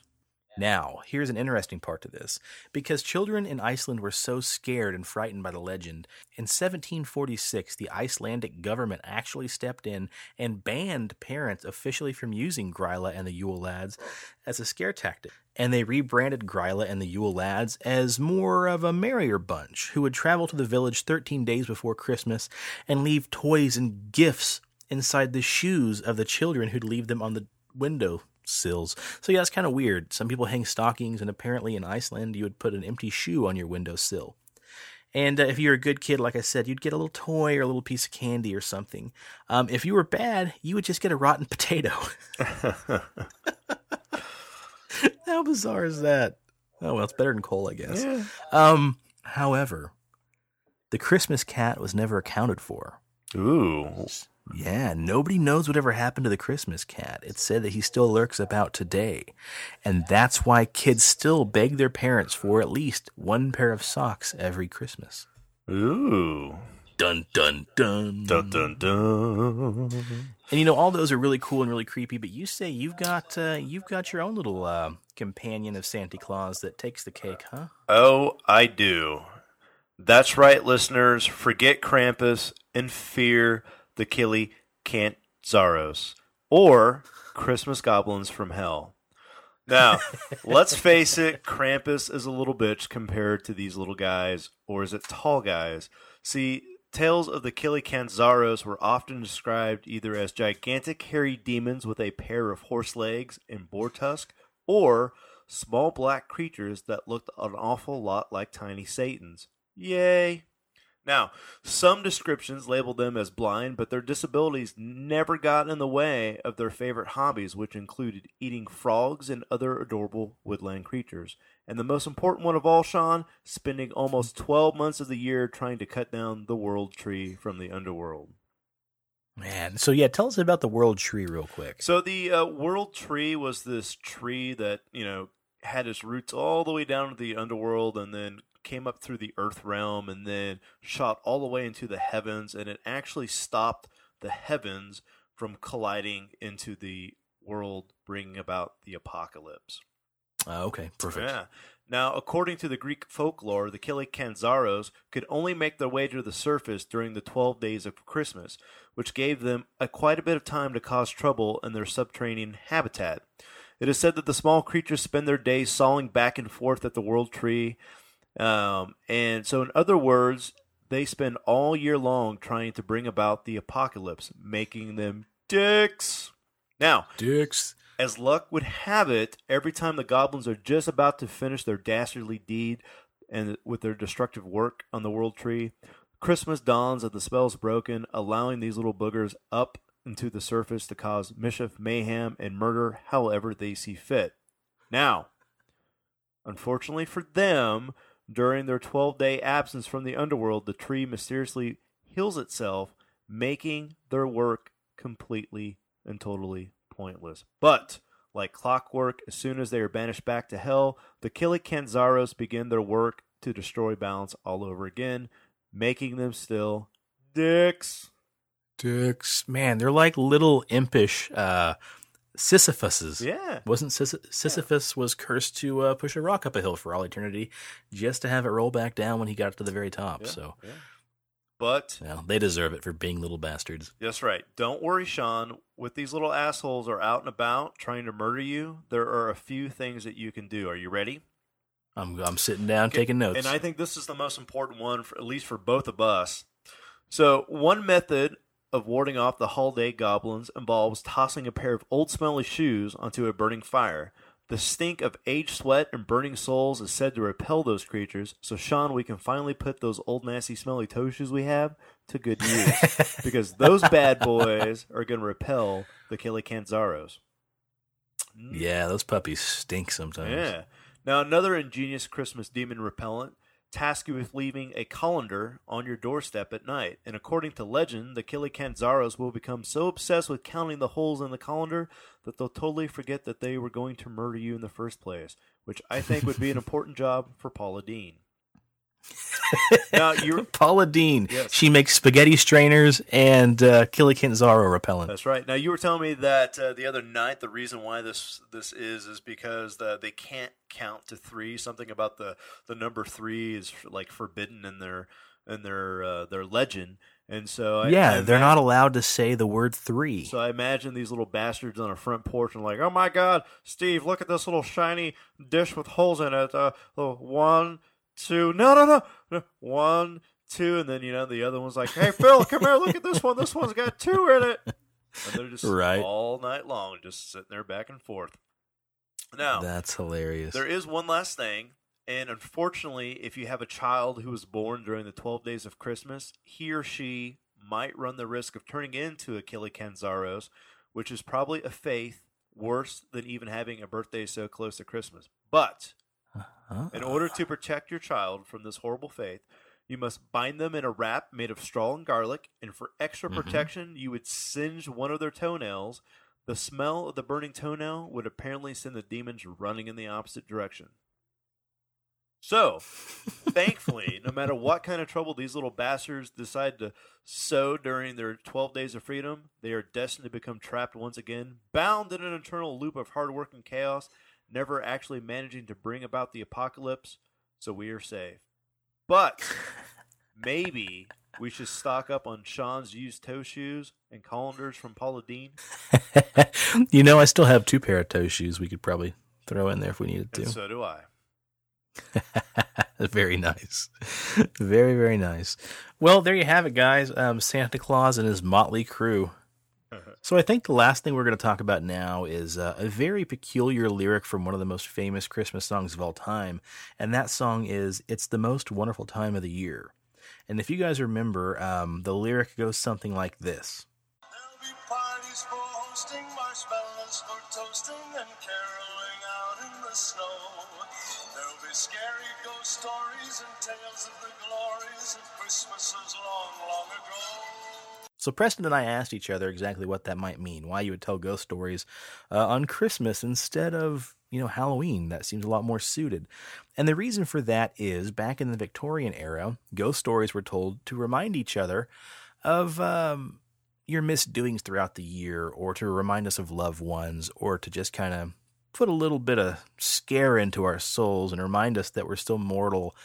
Now, here's an interesting part to this. Because children in Iceland were so scared and frightened by the legend, in seventeen forty-six, the Icelandic government actually stepped in and banned parents officially from using Gryla and the Yule Lads as a scare tactic. And they rebranded Gryla and the Yule Lads as more of a merrier bunch who would travel to the village thirteen days before Christmas and leave toys and gifts inside the shoes of the children who'd leave them on the window sills. So yeah, it's kind of weird. Some people hang stockings, and apparently in Iceland, you would put an empty shoe on your windowsill. And uh, if you're a good kid, like I said, you'd get a little toy or a little piece of candy or something. Um, if you were bad, you would just get a rotten potato. How bizarre is that? Oh, well, it's better than coal, I guess. Yeah. Um, however, the Christmas cat was never accounted for. Ooh. Yeah, nobody knows whatever happened to the Christmas cat. It's said that he still lurks about today. And that's why kids still beg their parents for at least one pair of socks every Christmas. Ooh. Dun, dun, dun. Dun, dun, dun. And, you know, all those are really cool and really creepy, but you say you've got uh, you've got your own little uh, companion of Santa Claus that takes the cake, huh? Oh, I do. That's right, listeners. Forget Krampus and fear the Kallikantzaroi, or Christmas goblins from hell. Now, let's face it, Krampus is a little bitch compared to these little guys, or is it tall guys? See, tales of the Kallikantzaroi were often described either as gigantic hairy demons with a pair of horse legs and boar tusk, or small black creatures that looked an awful lot like tiny Satans. Yay! Now, some descriptions label them as blind, but their disabilities never got in the way of their favorite hobbies, which included eating frogs and other adorable woodland creatures. And the most important one of all, Shawn, spending almost twelve months of the year trying to cut down the world tree from the underworld. Man, so yeah, tell us about the world tree real quick. So the uh, world tree was this tree that, you know, had its roots all the way down to the underworld and then came up through the earth realm and then shot all the way into the heavens, and it actually stopped the heavens from colliding into the world, bringing about the apocalypse. Uh, okay, perfect. Yeah. Now, according to the Greek folklore, the Kallikantzaroi could only make their way to the surface during the twelve days of Christmas, which gave them a, quite a bit of time to cause trouble in their subterranean habitat. It is said that the small creatures spend their days sawing back and forth at the world tree. Um, and so, in other words, they spend all year long trying to bring about the apocalypse, making them dicks. Now, dicks. As luck would have it, every time the goblins are just about to finish their dastardly deed and with their destructive work on the world tree, Christmas dawns and the spell's broken, allowing these little boogers up into the surface to cause mischief, mayhem, and murder however they see fit. Now, unfortunately for them, during their twelve-day absence from the underworld, the tree mysteriously heals itself, making their work completely and totally pointless. But, like clockwork, as soon as they are banished back to hell, the Kallikantzaroi begin their work to destroy balance all over again, making them still dicks. Dicks. Man, they're like little impish uh, Sisyphuses. Yeah. Wasn't Sisy- Sisyphus yeah. was cursed to uh, push a rock up a hill for all eternity just to have it roll back down when he got to the very top. Yeah, so, yeah. But well, they deserve it for being little bastards. That's right. Don't worry, Shawn. With these little assholes are out and about trying to murder you, there are a few things that you can do. Are you ready? I'm I'm sitting down okay. taking notes. And I think this is the most important one, for, at least for both of us. So one method of warding off the holiday goblins involves tossing a pair of old smelly shoes onto a burning fire. The stink of aged sweat and burning souls is said to repel those creatures. So, Shawn, we can finally put those old, nasty, smelly toe shoes we have to good use because those bad boys are going to repel the Kallikantzaroi. Yeah, those puppies stink sometimes. Yeah. Now, another ingenious Christmas demon repellent tasks you with leaving a colander on your doorstep at night. And according to legend, the Kallikantzaroi will become so obsessed with counting the holes in the colander that they'll totally forget that they were going to murder you in the first place, which I think would be an important job for Paula Dean. Now, you're... Paula Dean. Yes. She makes spaghetti strainers and uh, Kallikantzaroi repellent. That's right. Now, you were telling me that uh, the other night the reason why this this is is because the, they can't count to three. Something about the, the number three is like forbidden in their in their uh, their legend. And so I, yeah, I imagine, they're not allowed to say the word three. So I imagine these little bastards on a front porch and like, oh my God, Steve, look at this little shiny dish with holes in it. Uh, one, two, no, no, no, no, one, two, and then you know the other one's like, hey Phil, come here, look at this one. This one's got two in it. And they're just right. all night long, just sitting there back and forth. Now that's hilarious. There is one last thing. And unfortunately, if you have a child who was born during the twelve days of Christmas, he or she might run the risk of turning into a Kallikantzaroi, which is probably a fate worse than even having a birthday so close to Christmas. But uh-huh. in order to protect your child from this horrible fate, you must bind them in a wrap made of straw and garlic, and for extra mm-hmm. protection, you would singe one of their toenails. The smell of the burning toenail would apparently send the demons running in the opposite direction. So, thankfully, no matter what kind of trouble these little bastards decide to sow during their twelve days of freedom, they are destined to become trapped once again, bound in an eternal loop of hard work and chaos, never actually managing to bring about the apocalypse, so we are safe. But maybe we should stock up on Shawn's used toe shoes and colanders from Paula Dean. You know, I still have two pair of toe shoes we could probably throw in there if we needed to. And so do I. Very nice. Very, very nice. Well, there you have it, guys. Um, Santa Claus and his motley crew. Uh-huh. So I think the last thing we're going to talk about now is uh, a very peculiar lyric from one of the most famous Christmas songs of all time. And that song is, "It's the Most Wonderful Time of the Year." And if you guys remember, um, the lyric goes something like this. There'll be parties for hosting, marshmallows for toasting, and caroling out in the snow. There'll be scary ghost stories and tales of the glories of Christmases long, long ago. So Preston and I asked each other exactly what that might mean, why you would tell ghost stories uh, on Christmas instead of, you know, Halloween. That seems a lot more suited. And the reason for that is back in the Victorian era, ghost stories were told to remind each other of um, your misdoings throughout the year, or to remind us of loved ones, or to just kind of put a little bit of scare into our souls and remind us that we're still mortal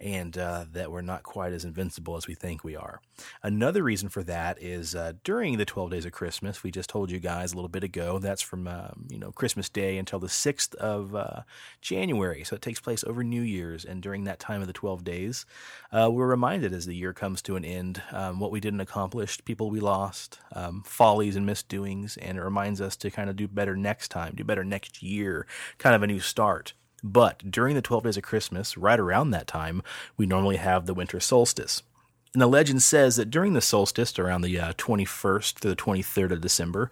and uh, that we're not quite as invincible as we think we are. Another reason for that is uh, during the twelve Days of Christmas, we just told you guys a little bit ago, that's from um, you know Christmas Day until the sixth of uh, January. So it takes place over New Year's, and during that time of the twelve days, uh, we're reminded as the year comes to an end, um, what we didn't accomplish, people we lost, um, follies and misdoings, and it reminds us to kind of do better next time, do better next year, kind of a new start. But during the twelve Days of Christmas, right around that time, we normally have the winter solstice. And the legend says that during the solstice, around the uh, twenty-first through the twenty-third of December,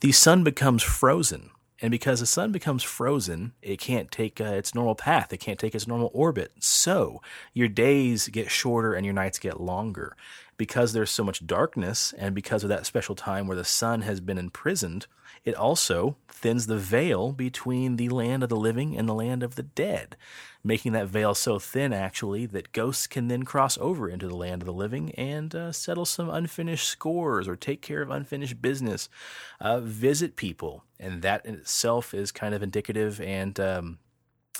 the sun becomes frozen. And because the sun becomes frozen, it can't take uh, its normal path. It can't take its normal orbit. So your days get shorter and your nights get longer. Because there's so much darkness, and because of that special time where the sun has been imprisoned, it also thins the veil between the land of the living and the land of the dead, making that veil so thin, actually, that ghosts can then cross over into the land of the living and uh, settle some unfinished scores or take care of unfinished business, uh, visit people. And that in itself is kind of indicative and um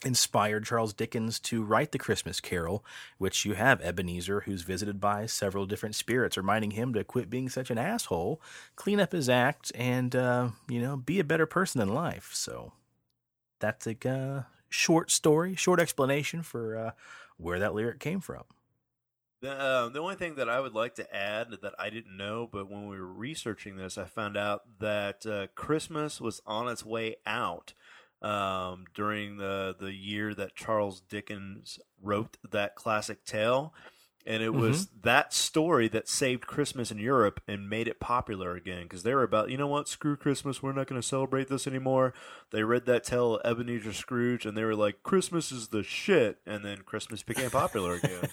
inspired Charles Dickens to write the Christmas Carol, which you have Ebenezer, who's visited by several different spirits, reminding him to quit being such an asshole, clean up his act, and, uh, you know, be a better person in life. So that's a uh, short story, short explanation for uh, where that lyric came from. The, uh, the only thing that I would like to add that I didn't know, but when we were researching this, I found out that uh, Christmas was on its way out Um, during the, the year that Charles Dickens wrote that classic tale. And it mm-hmm. was that story that saved Christmas in Europe and made it popular again, because they were about, you know what, screw Christmas, we're not going to celebrate this anymore. They read that tale of Ebenezer Scrooge, and they were like, Christmas is the shit, and then Christmas became popular again.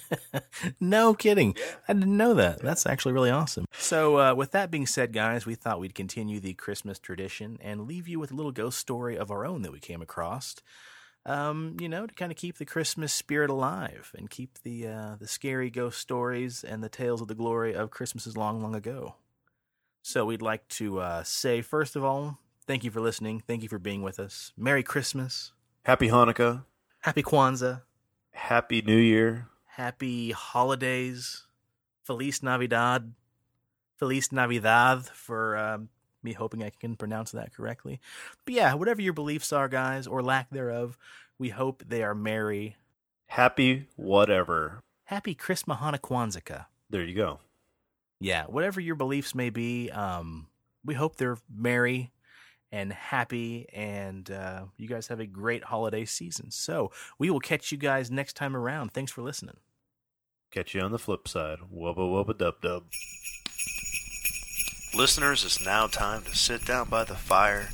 No kidding. Yeah. I didn't know that. Yeah. That's actually really awesome. So uh, with that being said, guys, we thought we'd continue the Christmas tradition and leave you with a little ghost story of our own that we came across. Um, you know, to kind of keep the Christmas spirit alive and keep the uh, the scary ghost stories and the tales of the glory of Christmases long, long ago. So we'd like to uh, say, first of all, thank you for listening. Thank you for being with us. Merry Christmas. Happy Hanukkah. Happy Kwanzaa. Happy New Year. Happy holidays. Feliz Navidad. Feliz Navidad for... Um, me hoping I can pronounce that correctly. But yeah, whatever your beliefs are, guys, or lack thereof, we hope they are merry. Happy whatever. Happy Christmahana Kwanzaa. There you go. Yeah, whatever your beliefs may be, um, we hope they're merry and happy, and uh, you guys have a great holiday season. So we will catch you guys next time around. Thanks for listening. Catch you on the flip side. Wubba wubba dub dub. Listeners, it's now time to sit down by the fire,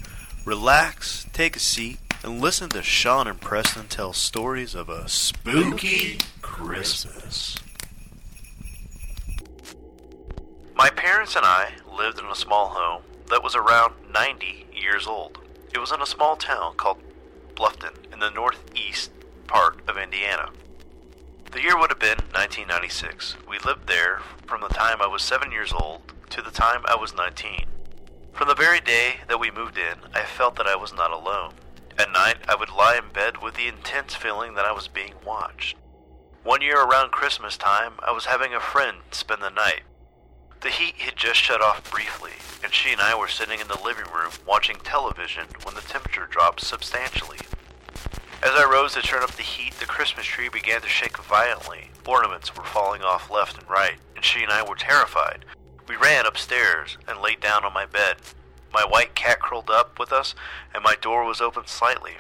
relax, take a seat, and listen to Shawn and Preston tell stories of a spooky Christmas. My parents and I lived in a small home that was around ninety years old. It was in a small town called Bluffton in the northeast part of Indiana. The year would have been nineteen ninety-six. We lived there from the time I was seven years old to the time I was nineteen. From the very day that we moved in, I felt that I was not alone. At night, I would lie in bed with the intense feeling that I was being watched. One year around Christmas time, I was having a friend spend the night. The heat had just shut off briefly, and she and I were sitting in the living room watching television when the temperature dropped substantially. As I rose to turn up the heat, the Christmas tree began to shake violently. Ornaments were falling off left and right, and she and I were terrified. We ran upstairs and laid down on my bed. My white cat curled up with us, and my door was open slightly.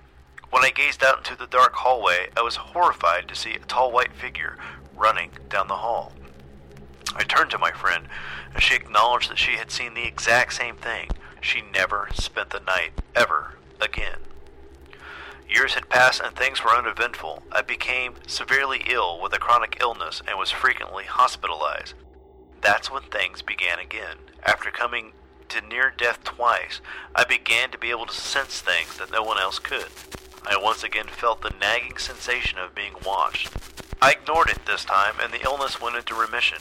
When I gazed out into the dark hallway, I was horrified to see a tall white figure running down the hall. I turned to my friend, and she acknowledged that she had seen the exact same thing. She never spent the night, ever, again. Years had passed and things were uneventful. I became severely ill with a chronic illness and was frequently hospitalized. That's when things began again. After coming to near death twice, I began to be able to sense things that no one else could. I once again felt the nagging sensation of being watched. I ignored it this time, and the illness went into remission.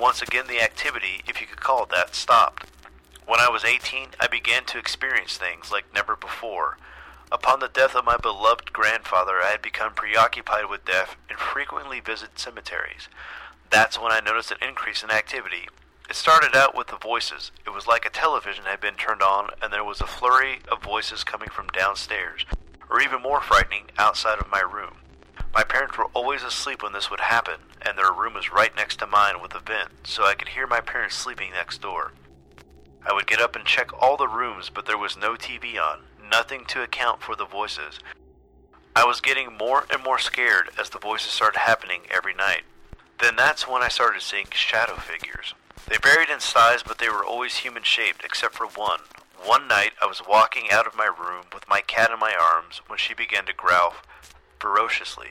Once again, the activity, if you could call it that, stopped. When I was eighteen, I began to experience things like never before. Upon the death of my beloved grandfather, I had become preoccupied with death and frequently visited cemeteries. That's when I noticed an increase in activity. It started out with the voices. It was like a television had been turned on, and there was a flurry of voices coming from downstairs, or even more frightening, outside of my room. My parents were always asleep when this would happen, and their room was right next to mine with a vent, so I could hear my parents sleeping next door. I would get up and check all the rooms, but there was no T V on, nothing to account for the voices. I was getting more and more scared as the voices started happening every night. Then that's when I started seeing shadow figures. They varied in size, but they were always human-shaped, except for one. One night, I was walking out of my room with my cat in my arms when she began to growl ferociously.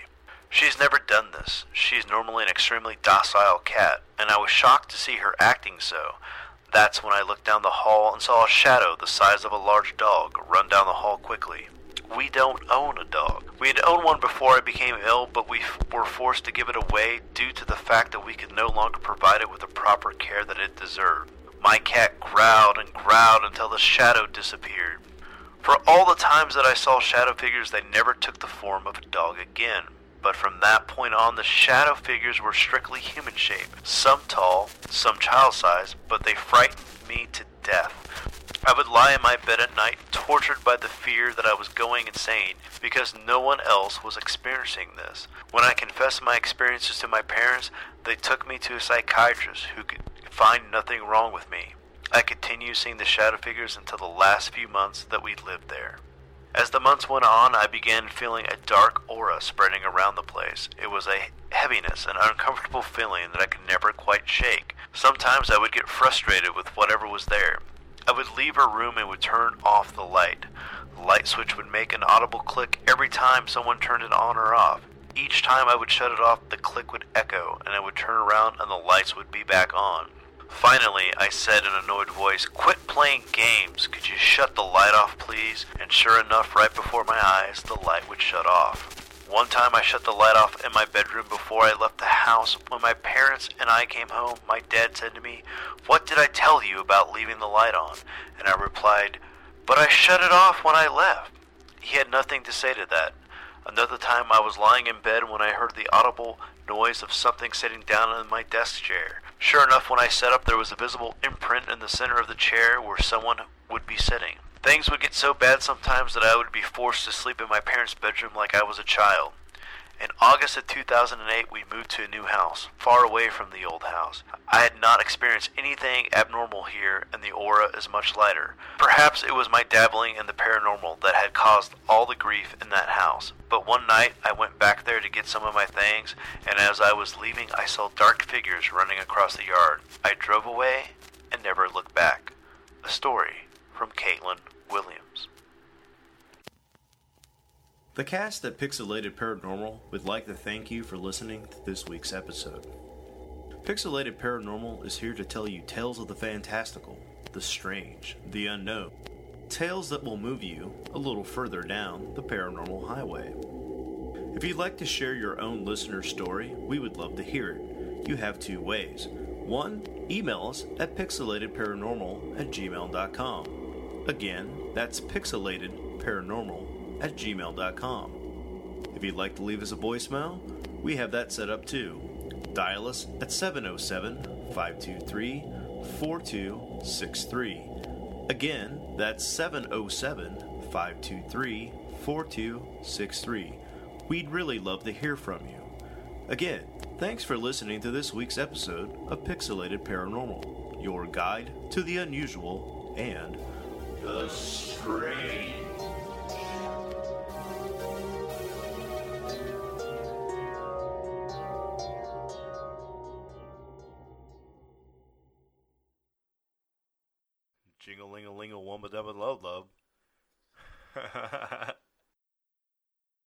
She's never done this. She's normally an extremely docile cat, and I was shocked to see her acting so. That's when I looked down the hall and saw a shadow the size of a large dog run down the hall quickly. We don't own a dog. We had owned one before I became ill, but we f- were forced to give it away due to the fact that we could no longer provide it with the proper care that it deserved. My cat growled and growled until the shadow disappeared. For all the times that I saw shadow figures, they never took the form of a dog again. But from that point on, the shadow figures were strictly human-shaped. Some tall, some child-sized, but they frightened me to death. I would lie in my bed at night, tortured by the fear that I was going insane, because no one else was experiencing this. When I confessed my experiences to my parents, they took me to a psychiatrist who could find nothing wrong with me. I continued seeing the shadow figures until the last few months that we lived there. As the months went on, I began feeling a dark aura spreading around the place. It was a heaviness, an uncomfortable feeling that I could never quite shake. Sometimes I would get frustrated with whatever was there. I would leave her room and would turn off the light. The light switch would make an audible click every time someone turned it on or off. Each time I would shut it off, the click would echo, and I would turn around and the lights would be back on. Finally, I said in an annoyed voice, "Quit playing games. Could you shut the light off, please?" And sure enough, right before my eyes, the light would shut off. One time I shut the light off in my bedroom before I left the house. When my parents and I came home, my dad said to me, "What did I tell you about leaving the light on?" And I replied, "But I shut it off when I left." He had nothing to say to that. Another time I was lying in bed when I heard the audible noise of something sitting down on my desk chair. Sure enough, when I sat up, there was a visible imprint in the center of the chair where someone would be sitting. Things would get so bad sometimes that I would be forced to sleep in my parents' bedroom like I was a child. In August of two thousand eight, we moved to a new house, far away from the old house. I had not experienced anything abnormal here, and the aura is much lighter. Perhaps it was my dabbling in the paranormal that had caused all the grief in that house. But one night, I went back there to get some of my things, and as I was leaving, I saw dark figures running across the yard. I drove away and never looked back. A story from Caitlin Williams. The cast at Pixelated Paranormal would like to thank you for listening to this week's episode. Pixelated Paranormal is here to tell you tales of the fantastical, the strange, the unknown. Tales that will move you a little further down the paranormal highway. If you'd like to share your own listener story, we would love to hear it. You have two ways. One, email us at pixelatedparanormal at gmail dot com. Again, that's pixelatedparanormal at gmail dot com. If you'd like to leave us a voicemail, we have that set up too. Dial us at seven oh seven, five two three, four two six three. Again, that's seven oh seven, five two three, four two six three. We'd really love to hear from you. Again, thanks for listening to this week's episode of Pixelated Paranormal, your guide to the unusual and the strange. Jingle-ling-a-ling-a-wumba-dubba-lub-lub.